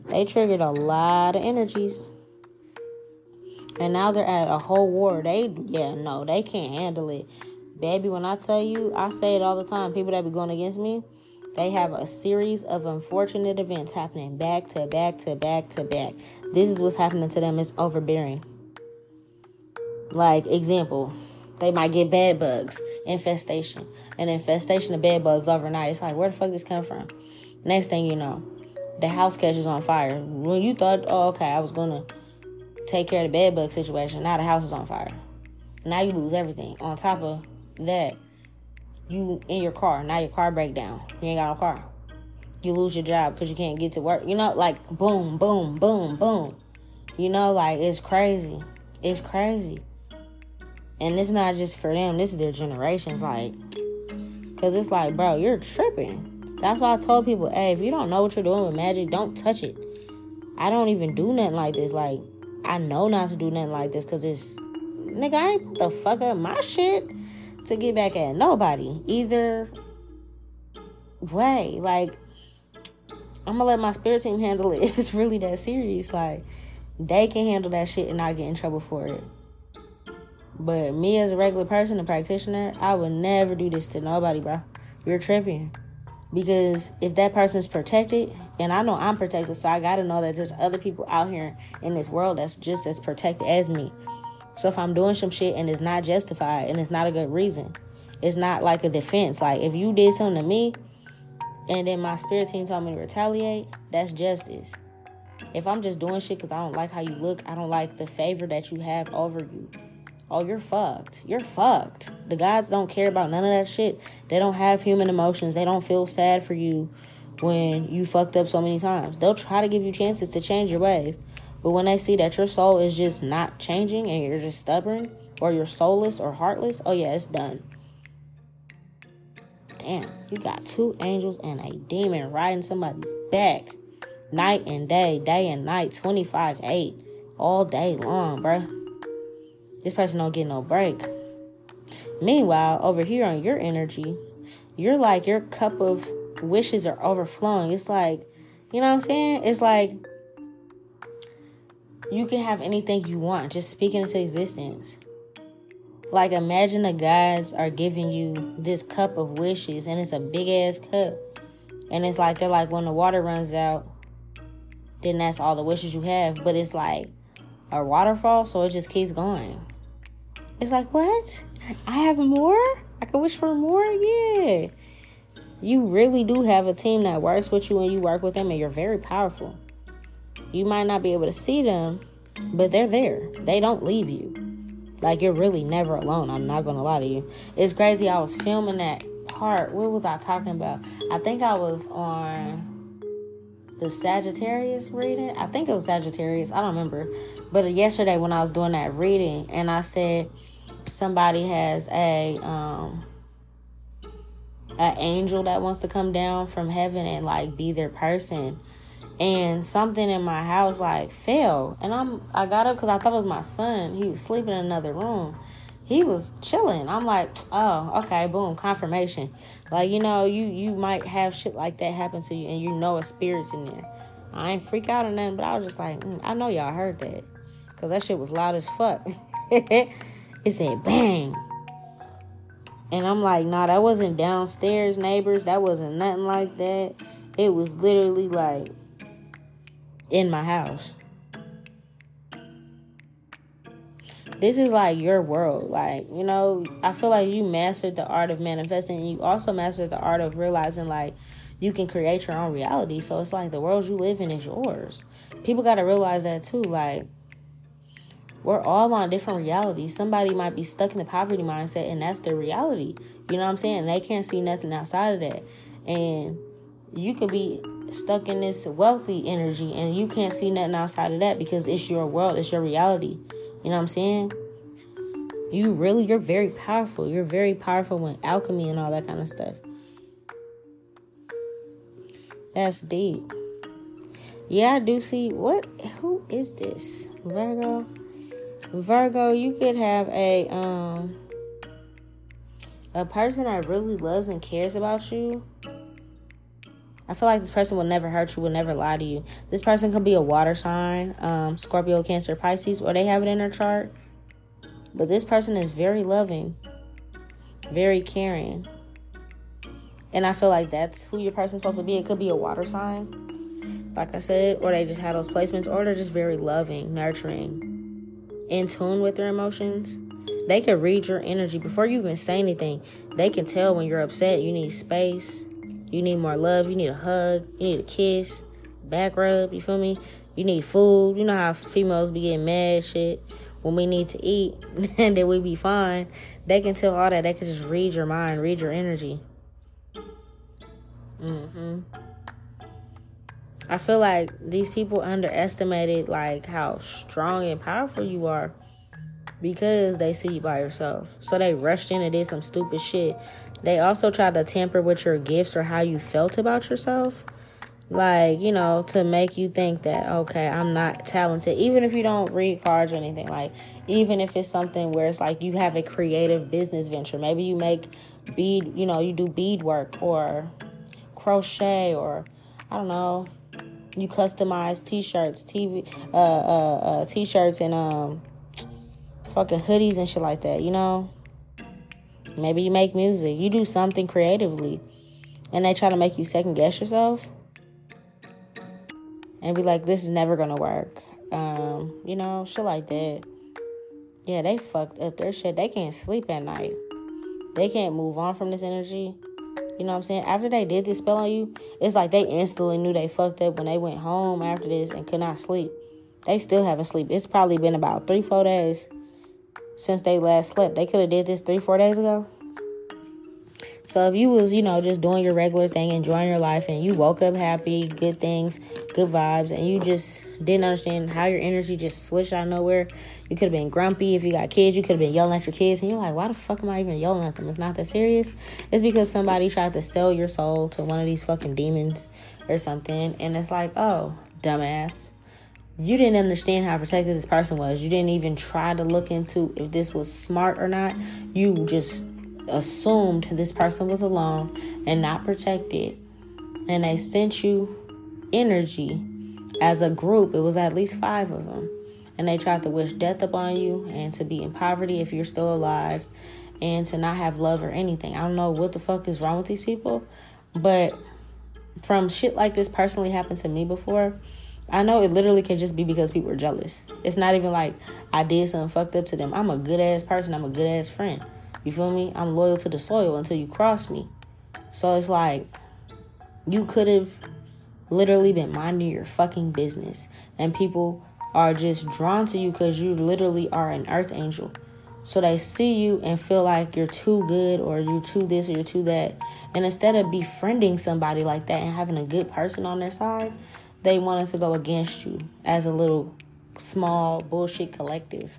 they triggered a lot of energies. And now they're at a whole war. They, yeah, no, they can't handle it. Baby, when I tell you, I say it all the time. People that be going against me, they have a series of unfortunate events happening back to back to back to back. This is what's happening to them. It's overbearing. Like, example, they might get bed bugs, infestation, an infestation of bed bugs overnight. It's like, where the fuck this come from? Next thing you know, the house catches on fire. When you thought, oh, okay, I was going to take care of the bed bug situation, now the house is on fire. Now you lose everything. On top of that, you in your car. Now your car break down. You ain't got no car. You lose your job because you can't get to work. You know, like, boom, boom, boom, boom. You know, like, it's crazy. It's crazy. And it's not just for them. This is their generations, like. Because it's like, bro, you're tripping. That's why I told people, hey, if you don't know what you're doing with magic, don't touch it. I don't even do nothing like this. Like, I know not to do nothing like this because it's, nigga, I ain't put the fuck up my shit to get back at nobody either way. Like, I'm gonna let my spirit team handle it if it's really that serious. Like, they can handle that shit and not get in trouble for it. But me as a regular person, a practitioner, I would never do this to nobody, bro. You're tripping. Because if that person's protected, and I know I'm protected, so I gotta know that there's other people out here in this world that's just as protected as me. So if I'm doing some shit and it's not justified and it's not a good reason, it's not like a defense. Like, if you did something to me and then my spirit team told me to retaliate, that's justice. If I'm just doing shit because I don't like how you look, I don't like the favor that you have over you, oh, you're fucked. You're fucked. The gods don't care about none of that shit. They don't have human emotions. They don't feel sad for you when you fucked up so many times. They'll try to give you chances to change your ways. But when they see that your soul is just not changing and you're just stubborn or you're soulless or heartless, oh, yeah, it's done. Damn, you got two angels and a demon riding somebody's back night and day, day and night, twenty-five eight, all day long, bruh. This person don't get no break. Meanwhile, over here on your energy, you're like, your cup of wishes are overflowing. It's like, you know what I'm saying? It's like, you can have anything you want, just speaking into existence. Like, imagine the guys are giving you this cup of wishes, and it's a big-ass cup. And it's like, they're like, when the water runs out, then that's all the wishes you have. But it's like a waterfall, so it just keeps going. It's like, what? I have more? I can wish for more? Yeah. You really do have a team that works with you, and you work with them, and you're very powerful. You might not be able to see them, but they're there. They don't leave you. Like, you're really never alone. I'm not going to lie to you. It's crazy. I was filming that part. What was I talking about? I think I was on the Sagittarius reading. I think it was Sagittarius. I don't remember. But yesterday when I was doing that reading, and I said somebody has a um, an angel that wants to come down from heaven and, like, be their person. And something in my house, like, fell. And I'm, I got up because I thought it was my son. He was sleeping in another room. He was chilling. I'm like, oh, okay, boom, confirmation. Like, you know, you, you might have shit like that happen to you, and you know a spirit's in there. I ain't freak out or nothing, but I was just like, mm, I know y'all heard that. Because that shit was loud as fuck. It said, bang. And I'm like, nah, that wasn't downstairs, neighbors. That wasn't nothing like that. It was literally like, in my house. This is like your world. Like, you know, I feel like you mastered the art of manifesting, and you also mastered the art of realizing, like, you can create your own reality. So it's like the world you live in is yours. People got to realize that too. Like, we're all on different realities. Somebody might be stuck in the poverty mindset, and that's their reality. You know what I'm saying? They can't see nothing outside of that. And you could be stuck in this wealthy energy, and you can't see nothing outside of that because it's your world, it's your reality. You know what I'm saying? You really, you're very powerful. You're very powerful with alchemy and all that kind of stuff. That's deep. Yeah, I do see. What? Who is this? Virgo? Virgo, you could have a um a person that really loves and cares about you. I feel like this person will never hurt you, will never lie to you. This person could be a water sign, um, Scorpio, Cancer, Pisces, or they have it in their chart. But this person is very loving, very caring. And I feel like that's who your person's supposed to be. It could be a water sign, like I said, or they just have those placements, or they're just very loving, nurturing, in tune with their emotions. They can read your energy. Before you even say anything, they can tell when you're upset, you need space. You need more love. You need a hug. You need a kiss. Back rub. You feel me? You need food. You know how females be getting mad shit when we need to eat and then we be fine. They can tell all that. They can just read your mind, read your energy. Mm-hmm. I feel like these people underestimated like how strong and powerful you are because they see you by yourself. So they rushed in and did some stupid shit. They also tried to tamper with your gifts or how you felt about yourself. Like, you know, to make you think that, okay, I'm not talented. Even if you don't read cards or anything, like, even if it's something where it's like you have a creative business venture. Maybe you make bead, you know, you do bead work or crochet or, I don't know, you customize T-shirts, T V, uh, uh, uh, T-shirts and um, fucking hoodies and shit like that, you know? Maybe you make music. You do something creatively. And they try to make you second guess yourself. And be like, this is never going to work. Um, you know, shit like that. Yeah, they fucked up their shit. They can't sleep at night. They can't move on from this energy. You know what I'm saying? After they did this spell on you, it's like they instantly knew they fucked up when they went home after this and could not sleep. They still haven't sleep. It's probably been about three, four days. Since they last slept. They could have did this three, four days ago. So if you was, you know, just doing your regular thing, enjoying your life, and you woke up happy, good things, good vibes, and you just didn't understand how your energy just switched out of nowhere, you could have been grumpy. If you got kids, you could have been yelling at your kids, and you're like, why the fuck am I even yelling at them? It's not that serious. It's because somebody tried to sell your soul to one of these fucking demons or something, and it's like, oh, dumbass. You didn't understand how protected this person was. You didn't even try to look into if this was smart or not. You just assumed this person was alone and not protected. And they sent you energy as a group. It was at least five of them. And they tried to wish death upon you and to be in poverty if you're still alive and to not have love or anything. I don't know what the fuck is wrong with these people. But from shit like this personally happened to me before, I know it literally can just be because people are jealous. It's not even like I did something fucked up to them. I'm a good-ass person. I'm a good-ass friend. You feel me? I'm loyal to the soil until you cross me. So it's like you could have literally been minding your fucking business. And people are just drawn to you because you literally are an earth angel. So they see you and feel like you're too good or you're too this or you're too that. And instead of befriending somebody like that and having a good person on their side, they wanted to go against you as a little small bullshit collective.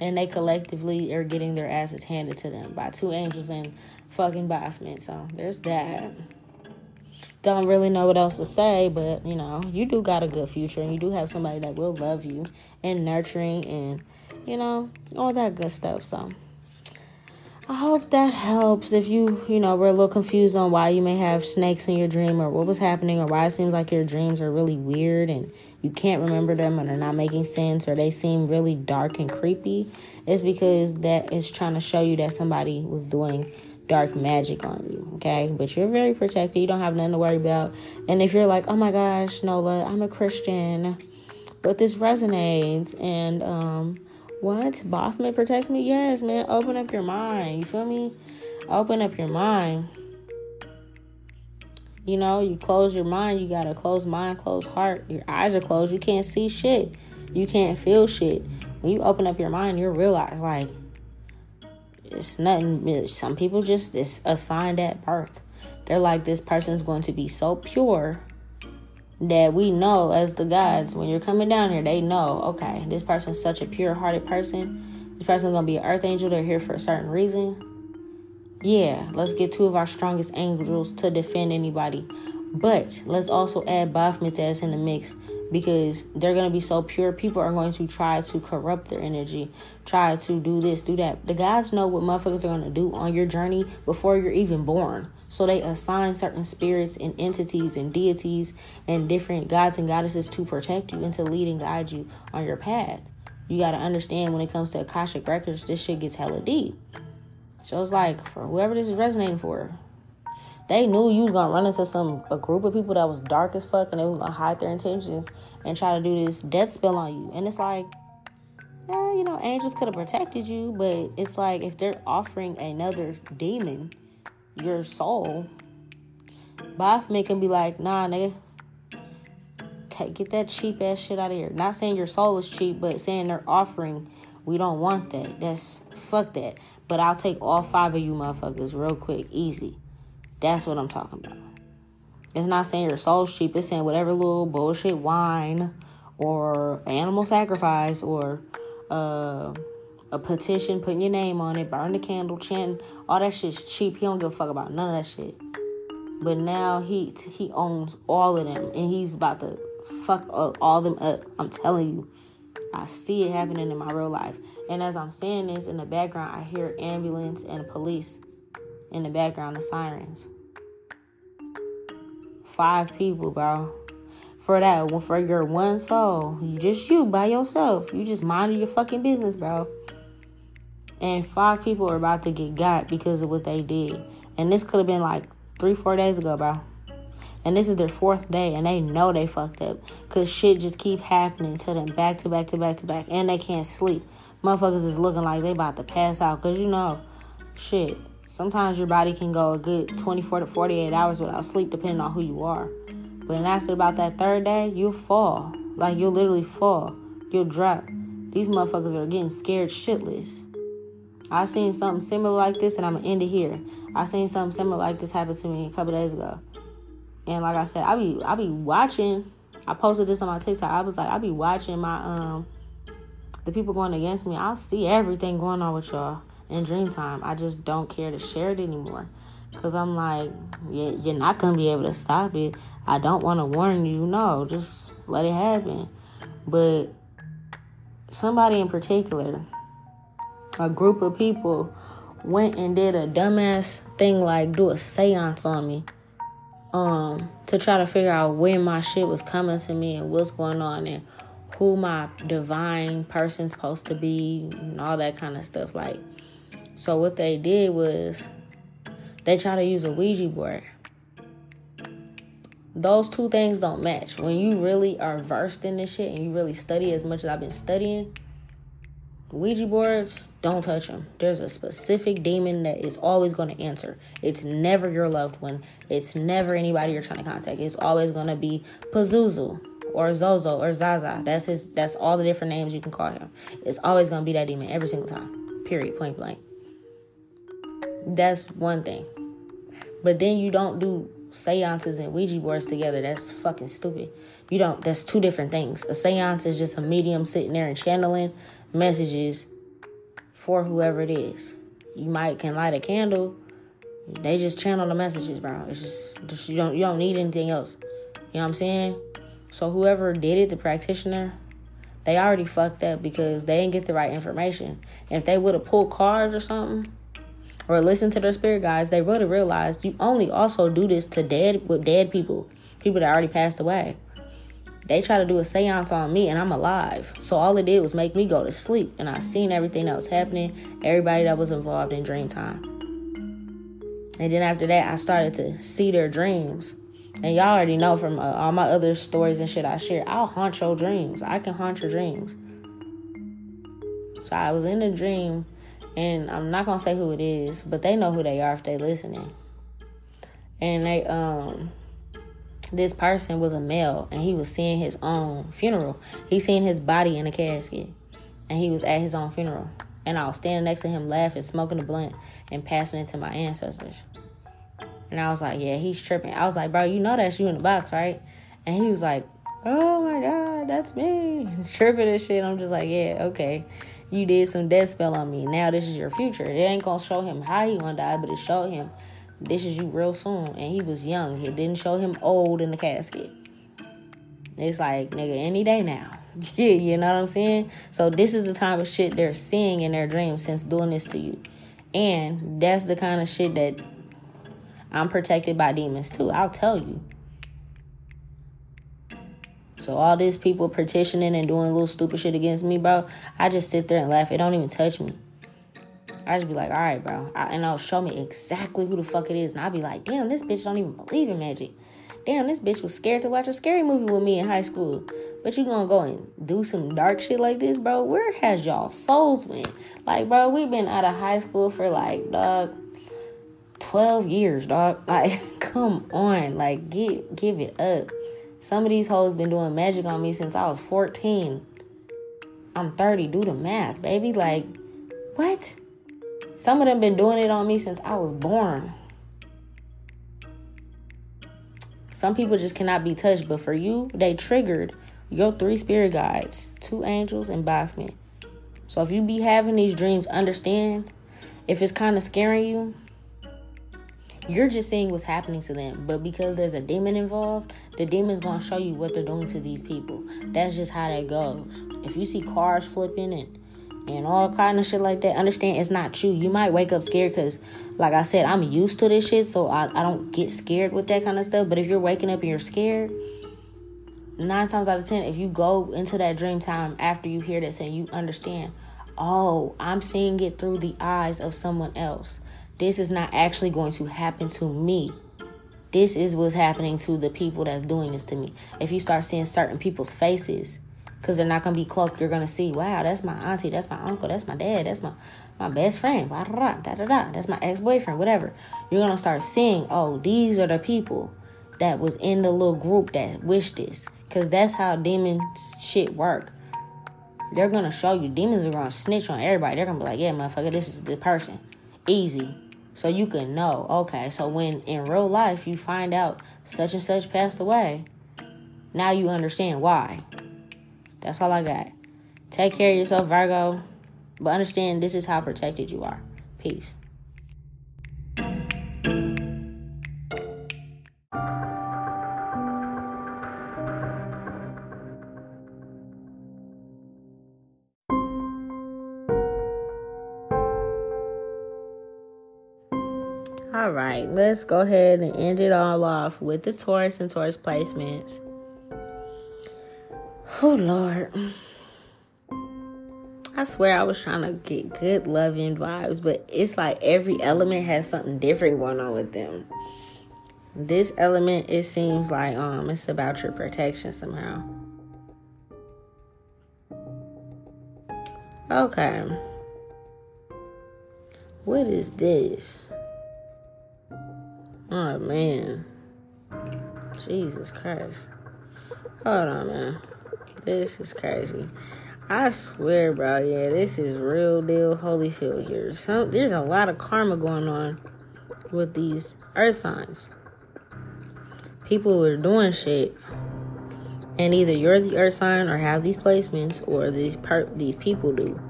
And they collectively are getting their asses handed to them by two angels and fucking Baphomet. So there's that. Don't really know what else to say, but, you know, you do got a good future. And you do have somebody that will love you and nurturing and, you know, all that good stuff. So I hope that helps. If you, you know, were a little confused on why you may have snakes in your dream or what was happening or why it seems like your dreams are really weird and you can't remember them or they're not making sense or they seem really dark and creepy, it's because that is trying to show you that somebody was doing dark magic on you, okay? But you're very protected. You don't have nothing to worry about. And if you're like, oh my gosh, Nola, I'm a Christian, but this resonates and, um... what? Baphomet protects me? Yes, man. Open up your mind. You feel me? Open up your mind. You know, you close your mind. You got a closed mind, closed heart. Your eyes are closed. You can't see shit. You can't feel shit. When you open up your mind, you realize, like, it's nothing. Some people just, it's assigned at birth. They're like, this person's going to be so pure that we know as the gods, when you're coming down here, they know, okay, this person's such a pure-hearted person. This person's gonna be an earth angel. They're here for a certain reason. Yeah, let's get two of our strongest angels to defend anybody. But let's also add Baphomet as in the mix, because they're going to be so pure. People are going to try to corrupt their energy, try to do this, do that. The gods know what motherfuckers are going to do on your journey before you're even born. So they assign certain spirits and entities and deities and different gods and goddesses to protect you and to lead and guide you on your path. You got to understand, when it comes to Akashic records, this shit gets hella deep. So it's like, for whoever this is resonating for, they knew you was going to run into some a group of people that was dark as fuck, and they was going to hide their intentions and try to do this death spell on you. And it's like, eh, you know, angels could have protected you, but it's like, if they're offering another demon your soul, Baphomet can be like, nah, nigga, take, get that cheap-ass shit out of here. Not saying your soul is cheap, but saying they're offering, we don't want that. That's, fuck that. But I'll take all five of you motherfuckers real quick, easy. That's what I'm talking about. It's not saying your soul's cheap. It's saying whatever little bullshit wine or animal sacrifice or uh, a petition, putting your name on it, burn the candle, chant, all that shit's cheap. He don't give a fuck about none of that shit. But now he he owns all of them, and he's about to fuck all of them up. I'm telling you. I see it happening in my real life. And as I'm saying this, in the background, I hear ambulance and police. In the background, the sirens. Five people, bro. For that, for your one soul. You just you by yourself. You just minding your fucking business, bro. And five people are about to get got because of what they did. And this could have been like three, four days ago, bro. And this is their fourth day, and they know they fucked up. Because shit just keep happening to them back to back to back to back. And they can't sleep. Motherfuckers is looking like they about to pass out. Because you know, shit. Sometimes your body can go a good twenty-four to forty-eight hours without sleep, depending on who you are. But then after about that third day, you'll fall. Like, you'll literally fall. You'll drop. These motherfuckers are getting scared shitless. I seen something similar like this, and I'm going to end it here. I seen something similar like this happen to me a couple days ago. And like I said, I be I be watching. I posted this on my TikTok. I was like, I be watching my um the people going against me. I see everything going on with y'all. In dream time, I just don't care to share it anymore, because I'm like, yeah, you're not going to be able to stop it. I don't want to warn you. No, just let it happen. But somebody in particular, a group of people, went and did a dumbass thing, like do a seance on me um, to try to figure out when my shit was coming to me and what's going on and who my divine person's supposed to be and all that kind of stuff, like. So what they did was they tried to use a Ouija board. Those two things don't match. When you really are versed in this shit and you really study as much as I've been studying, Ouija boards, don't touch them. There's a specific demon that is always going to answer. It's never your loved one. It's never anybody you're trying to contact. It's always going to be Pazuzu or Zozo or Zaza. That's his. That's all the different names you can call him. It's always going to be that demon every single time. Period. Point blank. That's one thing. But then you don't do seances and Ouija boards together. That's fucking stupid. You don't. That's two different things. A seance is just a medium sitting there and channeling messages for whoever it is. You might can light a candle. They just channel the messages, bro. It's just, just you don't you don't need anything else. You know what I'm saying? So whoever did it, the practitioner, they already fucked up because they didn't get the right information. And if they would have pulled cards or something, or listen to their spirit guides, they really realized you only also do this to dead with dead people, people that already passed away. They try to do a seance on me, and I'm alive. So all it did was make me go to sleep, and I seen everything that was happening, everybody that was involved in dream time. And then after that, I started to see their dreams. And y'all already know from uh, all my other stories and shit I share, I'll haunt your dreams. I can haunt your dreams. So I was in a dream. And I'm not going to say who it is, but they know who they are if they listening. And they, um, this person was a male, and he was seeing his own funeral. He seen his body in a casket, and he was at his own funeral. And I was standing next to him laughing, smoking a blunt, and passing it to my ancestors. And I was like, yeah, he's tripping. I was like, bro, you know that's you in the box, right? And he was like, oh, my God, that's me. Tripping and shit. I'm just like, yeah, okay. you did some death spell on me. Now this is your future. It ain't gonna show him how he gonna die, but it showed him this is you real soon. And he was young. It didn't show him old in the casket. It's like, nigga, any day now. Yeah, you know what I'm saying? So this is the type of shit they're seeing in their dreams since doing this to you. And that's the kind of shit that I'm protected by demons too. I'll tell you. So all these people petitioning and doing little stupid shit against me, bro, I just sit there and laugh. It don't even touch me. I just be like, all right, bro. I, and I'll show me exactly who the fuck it is. And I'll be like, damn, this bitch don't even believe in magic. Damn, this bitch was scared to watch a scary movie with me in high school. But you gonna go and do some dark shit like this, bro? Where has y'all souls went? Like, bro, we've been out of high school for, like, dog, twelve years, dog. Like, come on. Like, get, give it up. Some of these hoes been doing magic on me since I was fourteen. I'm thirty. Do the math, baby. Like, what? Some of them been doing it on me since I was born. Some people just cannot be touched, but for you, they triggered your three spirit guides, two angels, and Baphomet. So if you be having these dreams, understand, if it's kind of scaring you, you're just seeing what's happening to them. But because there's a demon involved, the demon's going to show you what they're doing to these people. That's just how that goes. If you see cars flipping and and all kind of shit like that, understand it's not true. You might wake up scared because, like I said, I'm used to this shit, so I, I don't get scared with that kind of stuff. But if you're waking up and you're scared, nine times out of ten, if you go into that dream time after you hear this and you understand, oh, I'm seeing it through the eyes of someone else. This is not actually going to happen to me. This is what's happening to the people that's doing this to me. If you start seeing certain people's faces, because they're not going to be cloaked. You're going to see, wow, that's my auntie. That's my uncle. That's my dad. That's my, my best friend. Blah, blah, blah, blah, blah. That's my ex-boyfriend, whatever. You're going to start seeing, oh, these are the people that was in the little group that wished this. Because that's how demon shit work. They're going to show you. Demons are going to snitch on everybody. They're going to be like, yeah, motherfucker, this is the person. Easy. So you can know. Okay, so when in real life you find out such and such passed away, now you understand why. That's all I got. Take care of yourself, Virgo. But understand, this is how protected you are. Peace. All right, let's go ahead and end it all off with the Taurus and Taurus placements. Oh, Lord. I swear I was trying to get good loving vibes, but it's like every element has something different going on with them. This element, it seems like um, it's about your protection somehow. Okay. What is this? Oh, man. Jesus Christ. Hold on, man. This is crazy. I swear, bro, yeah, this is real deal Holyfield here. Some, there's a lot of karma going on with these earth signs. People are doing shit, and either you're the earth sign or have these placements, or these per- these people do.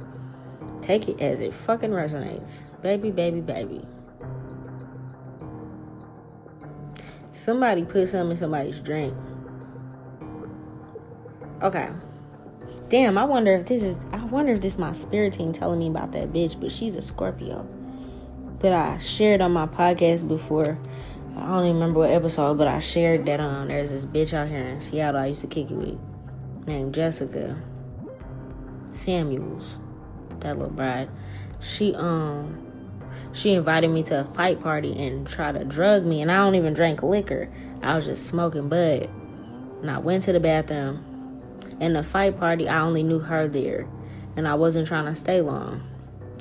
Take it as it fucking resonates. Baby, baby, baby. Somebody put something in somebody's drink. Okay. Damn, I wonder if this is... I wonder if this is my spirit team telling me about that bitch, but she's a Scorpio. But I shared on my podcast before. I don't even remember what episode, but I shared that um, there's this bitch out here in Seattle I used to kick it with named Jessica Samuels. That little bride. She, um... She invited me to a fight party and tried to drug me, and I don't even drink liquor. I was just smoking bud. And I went to the bathroom. In the fight party, I only knew her there, and I wasn't trying to stay long.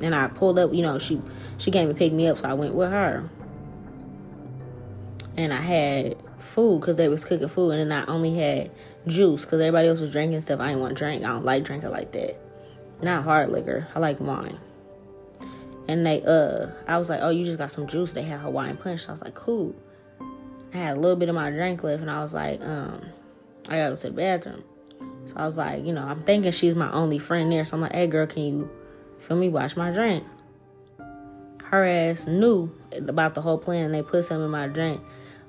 And I pulled up, you know, she she came and picked me up, so I went with her. And I had food, because they was cooking food, and then I only had juice, because everybody else was drinking stuff I didn't want to drink. I don't like drinking like that. Not hard liquor. I like wine. And they, uh, I was like, oh, you just got some juice. They had Hawaiian punch. So I was like, cool. I had a little bit of my drink left, and I was like, um, I gotta go to the bathroom. So I was like, you know, I'm thinking she's my only friend there. So I'm like, hey, girl, can you Feel me? Watch my drink. Her ass knew about the whole plan, and they put some in my drink.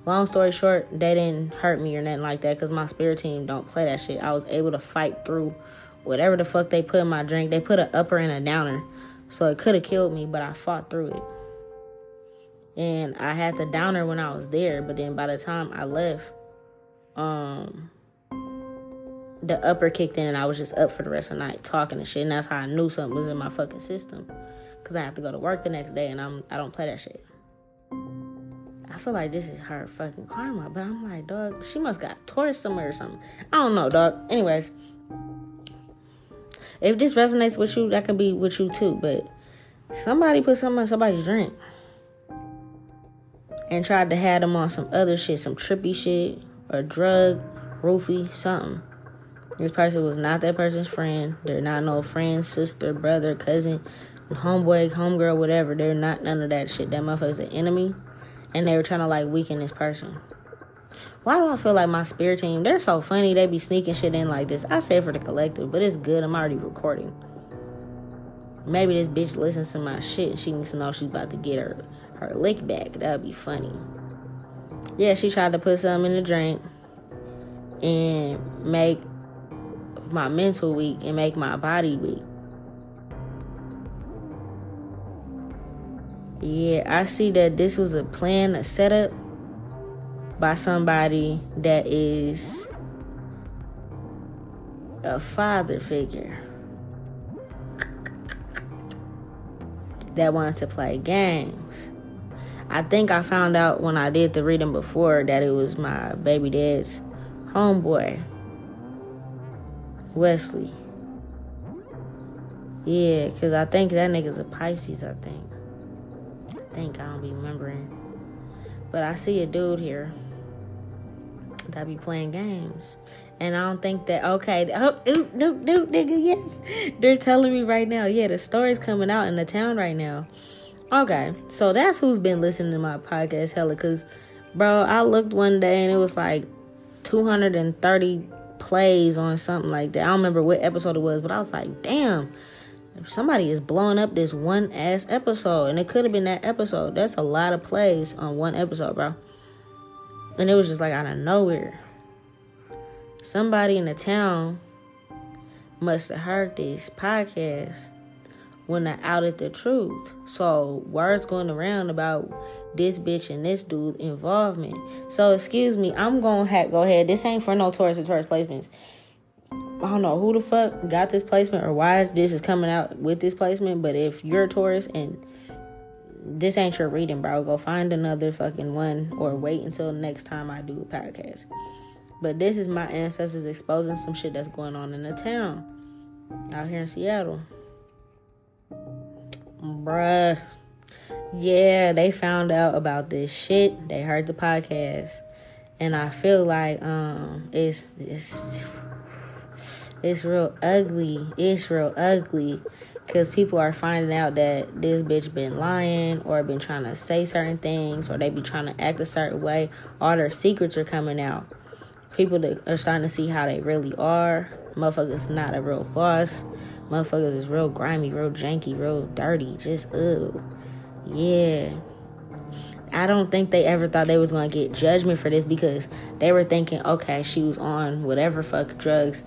Long story short, they didn't hurt me or nothing like that, because my spirit team don't play that shit. I was able to fight through whatever the fuck they put in my drink. They put an upper and a downer, so it could have killed me, but I fought through it. And I had the downer when I was there, but then by the time I left, um... the upper kicked in, and I was just up for the rest of the night talking and shit. And that's how I knew something was in my fucking system, because I have to go to work the next day, and I'm, I don't play that shit. I feel like this is her fucking karma, but I'm like, dog, she must got Taurus somewhere or something. I don't know, dog. Anyways, if this resonates with you, that could be with you too, but somebody put something in somebody's drink and tried to have them on some other shit, some trippy shit or drug, roofie, something. This person was not that person's friend. They're not no friend, sister, brother, cousin, homeboy, homegirl, whatever. They're not none of that shit. That motherfucker's an enemy. And they were trying to, like, weaken this person. Why do I feel like my spirit team, they're so funny. They be sneaking shit in like this. I say for the collective, but it's good. I'm already recording. Maybe this bitch listens to my shit, and she needs to know she's about to get her, her lick back. That would be funny. Yeah, she tried to put something in the drink and make my mental weak and make my body weak. Yeah, I see that this was a plan, a setup by somebody that is a father figure that wants to play games. I think I found out when I did the reading before that it was my baby dad's homeboy, Wesley. Yeah, because I think that nigga's a Pisces, I think. I think, I don't be remembering. But I see a dude here that be playing games. And I don't think that, okay, oh, oop, noop, noop, nigga, yes. They're telling me right now, yeah, the story's coming out in the town right now. Okay, so that's who's been listening to my podcast, hella, because, bro, I looked one day and it was like two hundred thirty plays on something like that. I don't remember what episode it was, but I was like, damn, somebody is blowing up this one ass episode, and it could have been that episode. That's a lot of plays on one episode, bro. And it was just like out of nowhere. Somebody in the town must have heard this podcast when they outed the truth. So words going around about this bitch and this dude involvement. So excuse me, I'm gonna ha- go ahead. This ain't for no Taurus or Taurus placements. I don't know who the fuck got this placement or why this is coming out with this placement, but if you're a Taurus and this ain't your reading, bro, go find another fucking one or wait until next time I do a podcast. But this is my ancestors exposing some shit that's going on in the town out here in Seattle. Bruh. Yeah, they found out about this shit. They heard the podcast. And I feel like um it's it's it's real ugly. It's real ugly. Cause people are finding out that this bitch been lying or been trying to say certain things, or they be trying to act a certain way. All their secrets are coming out. People that are starting to see how they really are. Motherfuckers not a real boss. Motherfuckers is real grimy, real janky, real dirty. Just, ugh. Yeah. I don't think they ever thought they was going to get judgment for this, because they were thinking, okay, she was on whatever fuck drugs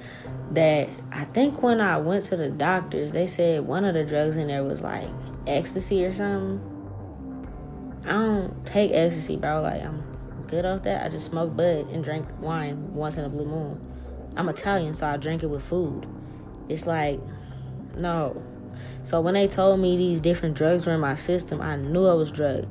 that I think when I went to the doctors, they said one of the drugs in there was like ecstasy or something. I don't take ecstasy, bro. Like, I'm good off that. I just smoke bud and drink wine once in a blue moon. I'm Italian, so I drink it with food. It's like, no. So when they told me these different drugs were in my system, I knew I was drugged.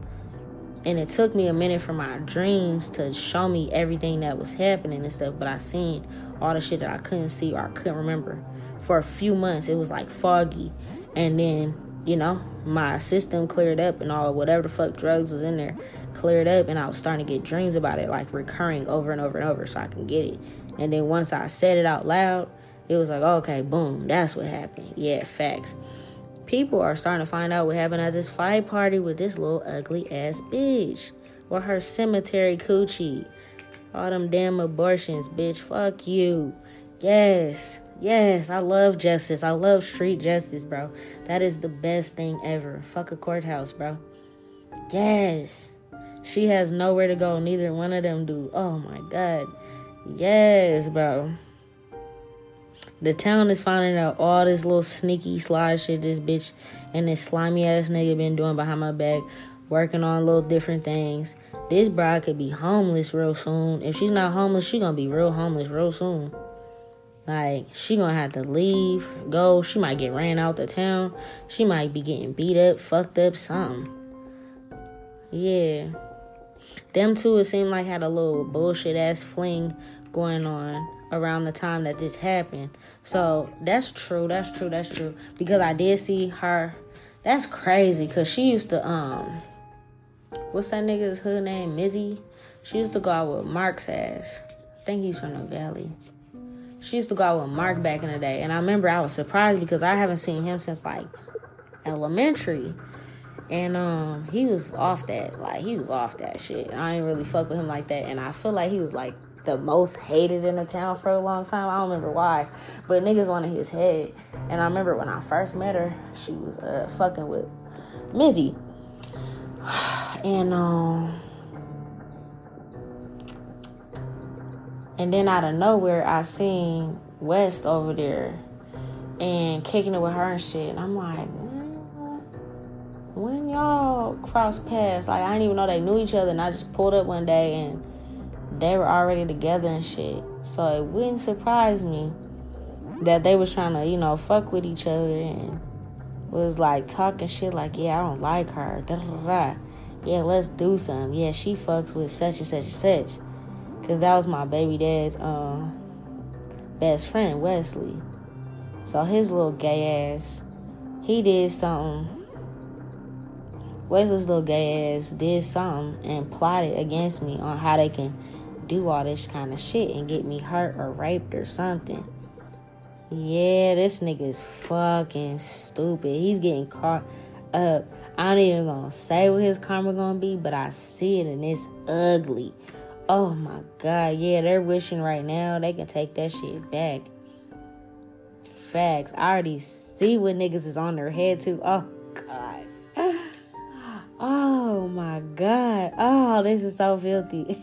And it took me a minute for my dreams to show me everything that was happening and stuff. But I seen all the shit that I couldn't see or I couldn't remember. For a few months, it was like foggy. And then, you know, my system cleared up and all whatever the fuck drugs was in there cleared up. And I was starting to get dreams about it, like recurring over and over and over, so I can get it. And then once I said it out loud, it was like, okay, boom, that's what happened. Yeah, facts. People are starting to find out what happened at this fight party with this little ugly ass bitch. Or her cemetery coochie. All them damn abortions, bitch. Fuck you. Yes. Yes, I love justice. I love street justice, bro. That is the best thing ever. Fuck a courthouse, bro. Yes. She has nowhere to go. Neither one of them do. Oh, my God. Yes, bro. The town is finding out all this little sneaky, sly shit this bitch and this slimy-ass nigga been doing behind my back, working on little different things. This bride could be homeless real soon. If she's not homeless, she gonna be real homeless real soon. Like, she gonna have to leave, go. She might get ran out the town. She might be getting beat up, fucked up, something. Yeah. Them two, it seemed like, had a little bullshit-ass fling going on around the time that this happened. So, that's true, that's true, that's true. Because I did see her. That's crazy, because she used to, um... what's that nigga's hood name? Mizzy? She used to go out with Mark's ass. I think he's from the Valley. She used to go out with Mark back in the day. And I remember I was surprised because I haven't seen him since, like, elementary. And um, he was off that. Like, he was off that shit. I ain't really fuck with him like that. And I feel like he was, like, the most hated in the town for a long time. I don't remember why. But niggas wanted his head. And I remember when I first met her, she was uh, fucking with Mizzy. And, um... and then out of nowhere, I seen West over there and kicking it with her and shit. And I'm like, when, when y'all cross paths? Like, I didn't even know they knew each other. And I just pulled up one day and they were already together and shit. So it wouldn't surprise me that they was trying to, you know, fuck with each other and was, like, talking shit like, yeah, I don't like her. Da, da, da, da. Yeah, let's do something. Yeah, she fucks with such and such and such. Because that was my baby dad's um, best friend, Wesley. So his little gay ass, he did something. Wesley's little gay ass did something and plotted against me on how they can do all this kind of shit and get me hurt or raped or something. Yeah, this nigga's fucking stupid. He's getting caught up. I ain't even gonna say what his karma gonna be, but I see it and it's ugly. Oh, my God. Yeah, they're wishing right now they can take that shit back. Facts. I already see what niggas is on their head, too. Oh, God. Oh, my God. Oh, this is so filthy.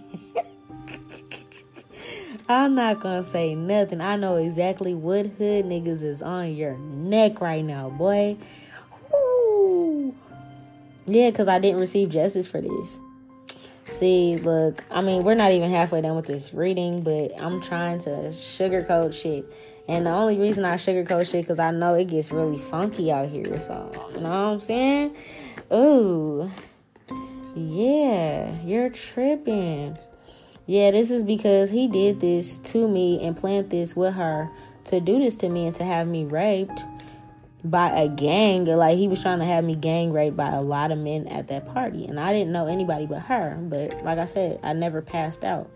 I'm not going to say nothing. I know exactly what hood niggas is on your neck right now, boy. Woo. Yeah, because I didn't receive justice for this. See, look, I mean, we're not even halfway done with this reading, but I'm trying to sugarcoat shit. And the only reason I sugarcoat shit because I know it gets really funky out here. So, you know what I'm saying? Ooh. Yeah, you're tripping. Yeah, this is because he did this to me and planned this with her to do this to me and to have me raped by a gang. Like, he was trying to have me gang raped by a lot of men at that party, and I didn't know anybody but her. But like I said, I never passed out.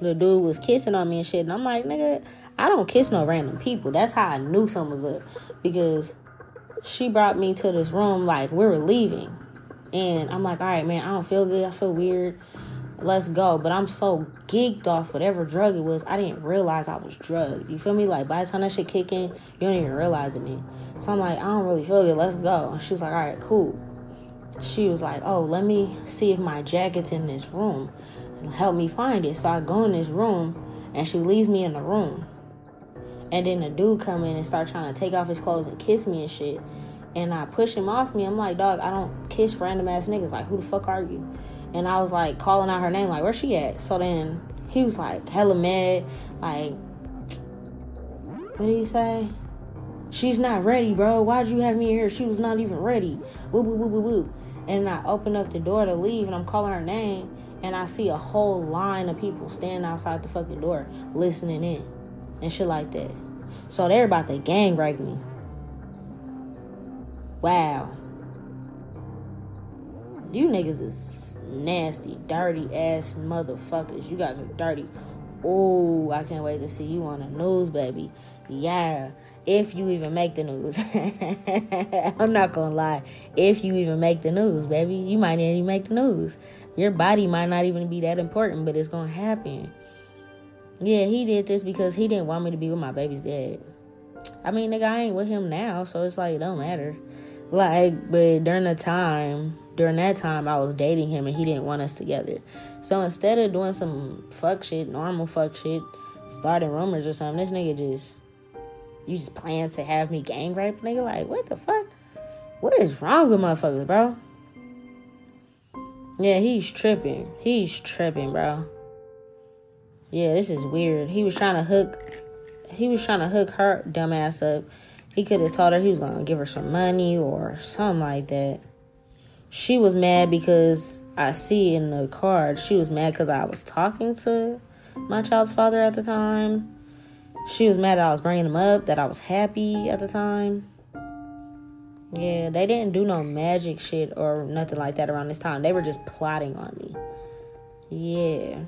The dude was kissing on me and shit, and I'm like, nigga, I don't kiss no random people. That's how I knew something was up, because she brought me to this room like we were leaving, and I'm like, all right, man, I don't feel good, I feel weird, let's go. But I'm so geeked off whatever drug it was, I didn't realize I was drugged. You feel me? Like, by the time that shit kick in, you don't even realize it, man. So I'm like, I don't really feel good. Let's go. And she was like, all right, cool. She was like, oh, let me see if my jacket's in this room. Help me find it. So I go in this room, and she leaves me in the room. And then the dude come in and start trying to take off his clothes and kiss me and shit. And I push him off me. I'm like, dog, I don't kiss random ass niggas. Like, who the fuck are you? And I was, like, calling out her name, like, where she at? So then he was, like, hella mad, like, what did he say? She's not ready, bro. Why'd you have me here? She was not even ready. Whoop, whoop, whoop, whoop, whoop. And I open up the door to leave, and I'm calling her name, and I see a whole line of people standing outside the fucking door, listening in, and shit like that. So they're about to gang rape me. Wow. You niggas is nasty, dirty ass motherfuckers. You guys are dirty. Oh, I can't wait to see you on the news, baby. Yeah, if you even make the news. I'm not gonna lie. If you even make the news, baby, you might not even make the news. Your body might not even be that important, but it's gonna happen. Yeah, he did this because he didn't want me to be with my baby's dad. I mean, nigga, I ain't with him now, so it's like, it don't matter. Like, but during the time, during that time, I was dating him and he didn't want us together. So instead of doing some fuck shit, normal fuck shit, starting rumors or something, this nigga just, you just plan to have me gang rape, nigga? Like, what the fuck? What is wrong with motherfuckers, bro? Yeah, he's tripping. He's tripping, bro. Yeah, this is weird. He was trying to hook he was trying to hook her dumb ass up. He could have told her he was gonna give her some money or something like that. She was mad because I see in the card, she was mad because I was talking to my child's father at the time. She was mad that I was bringing him up, that I was happy at the time. Yeah, they didn't do no magic shit or nothing like that around this time. They were just plotting on me. Yeah.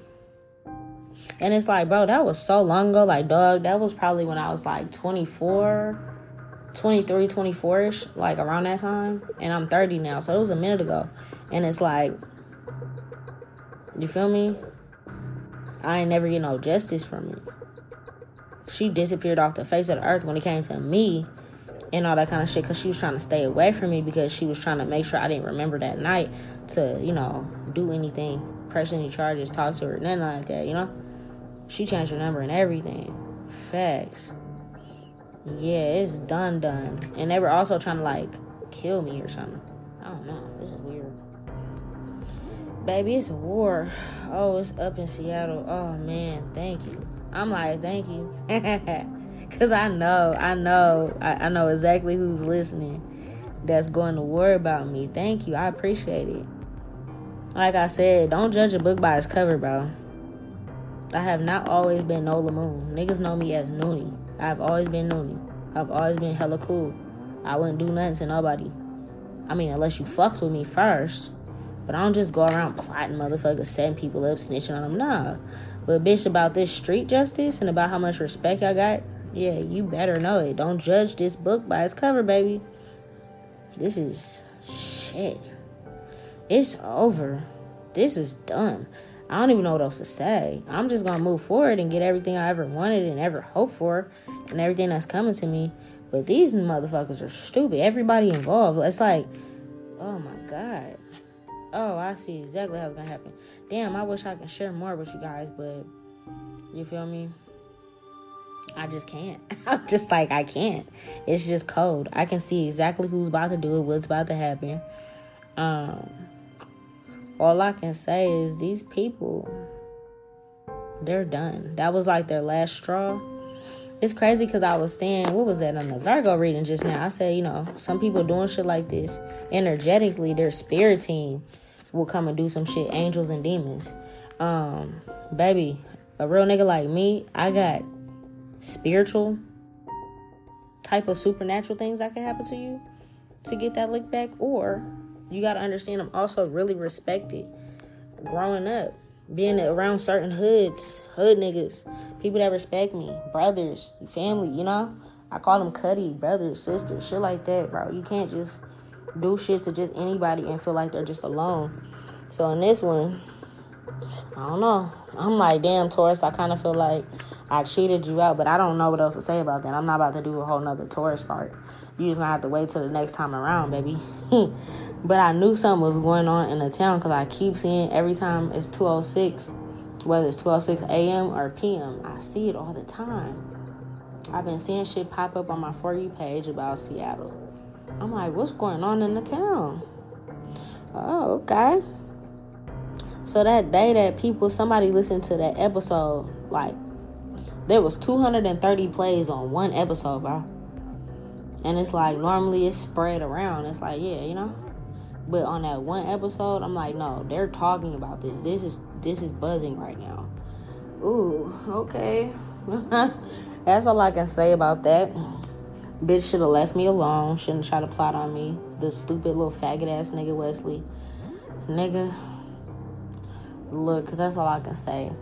And it's like, bro, that was so long ago. Like, dog, that was probably when I was like twenty-four, twenty-three, twenty-four-ish, like around that time. And I'm thirty now, so it was a minute ago. And it's like, you feel me? I ain't never get no justice from it. She disappeared off the face of the earth when it came to me and all that kind of shit because she was trying to stay away from me because she was trying to make sure I didn't remember that night to, you know, do anything, press any charges, talk to her, nothing like that, you know? She changed her number and everything. Facts. Yeah, it's done done. And they were also trying to, like, kill me or something. I don't know. This is weird. Baby, it's a war. Oh, it's up in Seattle. Oh, man, thank you. I'm like, thank you. Because I know, I know, I, I know exactly who's listening that's going to worry about me. Thank you. I appreciate it. Like I said, don't judge a book by its cover, bro. I have not always been nola-moon. Niggas know me as Noonie. I've always been Noonie. I've always been hella cool. I wouldn't do nothing to nobody. I mean, unless you fucks with me first. But I don't just go around plotting motherfuckers, setting people up, snitching on them. Nah. But bitch, about this street justice and about how much respect I got, yeah, you better know it. Don't judge this book by its cover, baby. This is shit. It's over. This is done. I don't even know what else to say. I'm just going to move forward and get everything I ever wanted and ever hoped for and everything that's coming to me. But these motherfuckers are stupid. Everybody involved. It's like, oh, my God. Oh, I see exactly how it's going to happen. Damn, I wish I could share more with you guys, but you feel me? I just can't. I'm just like, I can't. It's just cold. I can see exactly who's about to do it, what's about to happen. Um, all I can say is these people, they're done. That was like their last straw. It's crazy because I was saying, what was that on the Virgo reading just now? I said, you know, some people doing shit like this, energetically, their spirit team will come and do some shit, angels and demons. Um, baby, a real nigga like me, I got spiritual type of supernatural things that can happen to you to get that lick back, or you got to understand I'm also really respected growing up, being around certain hoods, hood niggas, people that respect me, brothers, family, you know, I call them cuddy, brothers, sisters, shit like that, bro. You can't just do shit to just anybody and feel like they're just alone. So in this one, I don't know. I'm like, damn, Taurus, I kind of feel like I cheated you out, but I don't know what else to say about that. I'm not about to do a whole nother Taurus part. You just gonna have to wait till the next time around, baby. But I knew something was going on in the town because I keep seeing every time it's two oh six, whether it's two oh six a.m. or p m, I see it all the time. I've been seeing shit pop up on my For You page about Seattle. I'm like, what's going on in the town? Oh, okay. So that day that people, somebody listened to that episode, like, there was two hundred thirty plays on one episode, bro. And it's like, normally it's spread around. It's like, yeah, you know. But on that one episode, I'm like, no, they're talking about this. This is this is buzzing right now. Ooh, okay. That's all I can say about that. Bitch should have left me alone. Shouldn't try to plot on me. The stupid little faggot ass nigga Wesley. Nigga. Look, that's all I can say.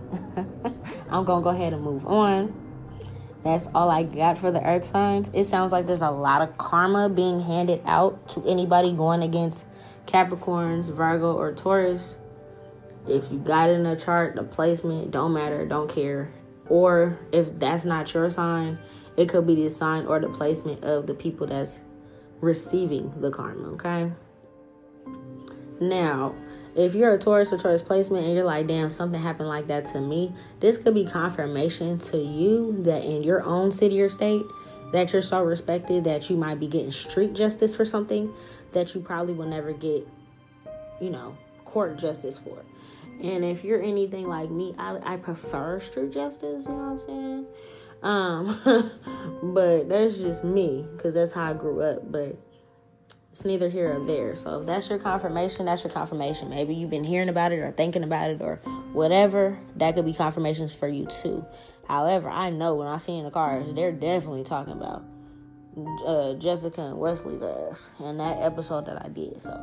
I'm going to go ahead and move on. That's all I got for the earth signs. It sounds like there's a lot of karma being handed out to anybody going against Capricorns, Virgo, or Taurus. If you got in a chart, the placement, don't matter, don't care. Or if that's not your sign, it could be the sign or the placement of the people that's receiving the karma, okay? Now, if you're a Taurus or Taurus placement and you're like, damn, something happened like that to me, this could be confirmation to you that in your own city or state that you're so respected that you might be getting street justice for something that you probably will never get, you know, court justice for. And if you're anything like me, I, I prefer street justice, you know what I'm saying? Um, but that's just me, because that's how I grew up, but it's neither here or there. So if that's your confirmation, that's your confirmation. Maybe you've been hearing about it or thinking about it or whatever. That could be confirmations for you too. However, I know when I see in the cars, they're definitely talking about uh, Jessica and Wesley's ass and that episode that I did, so...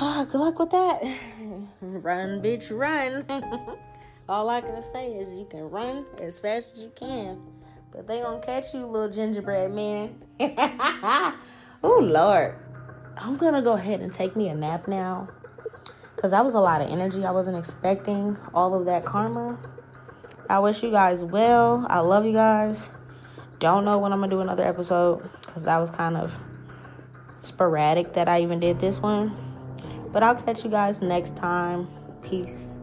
Oh, good luck with that. Run, bitch, run. All I can say is you can run as fast as you can, but they gonna catch you, little gingerbread man. Oh, Lord. I'm gonna go ahead and take me a nap now, because that was a lot of energy. I wasn't expecting all of that karma. I wish you guys well. I love you guys. Don't know when I'm gonna do another episode, because that was kind of sporadic that I even did this one. But I'll catch you guys next time. Peace.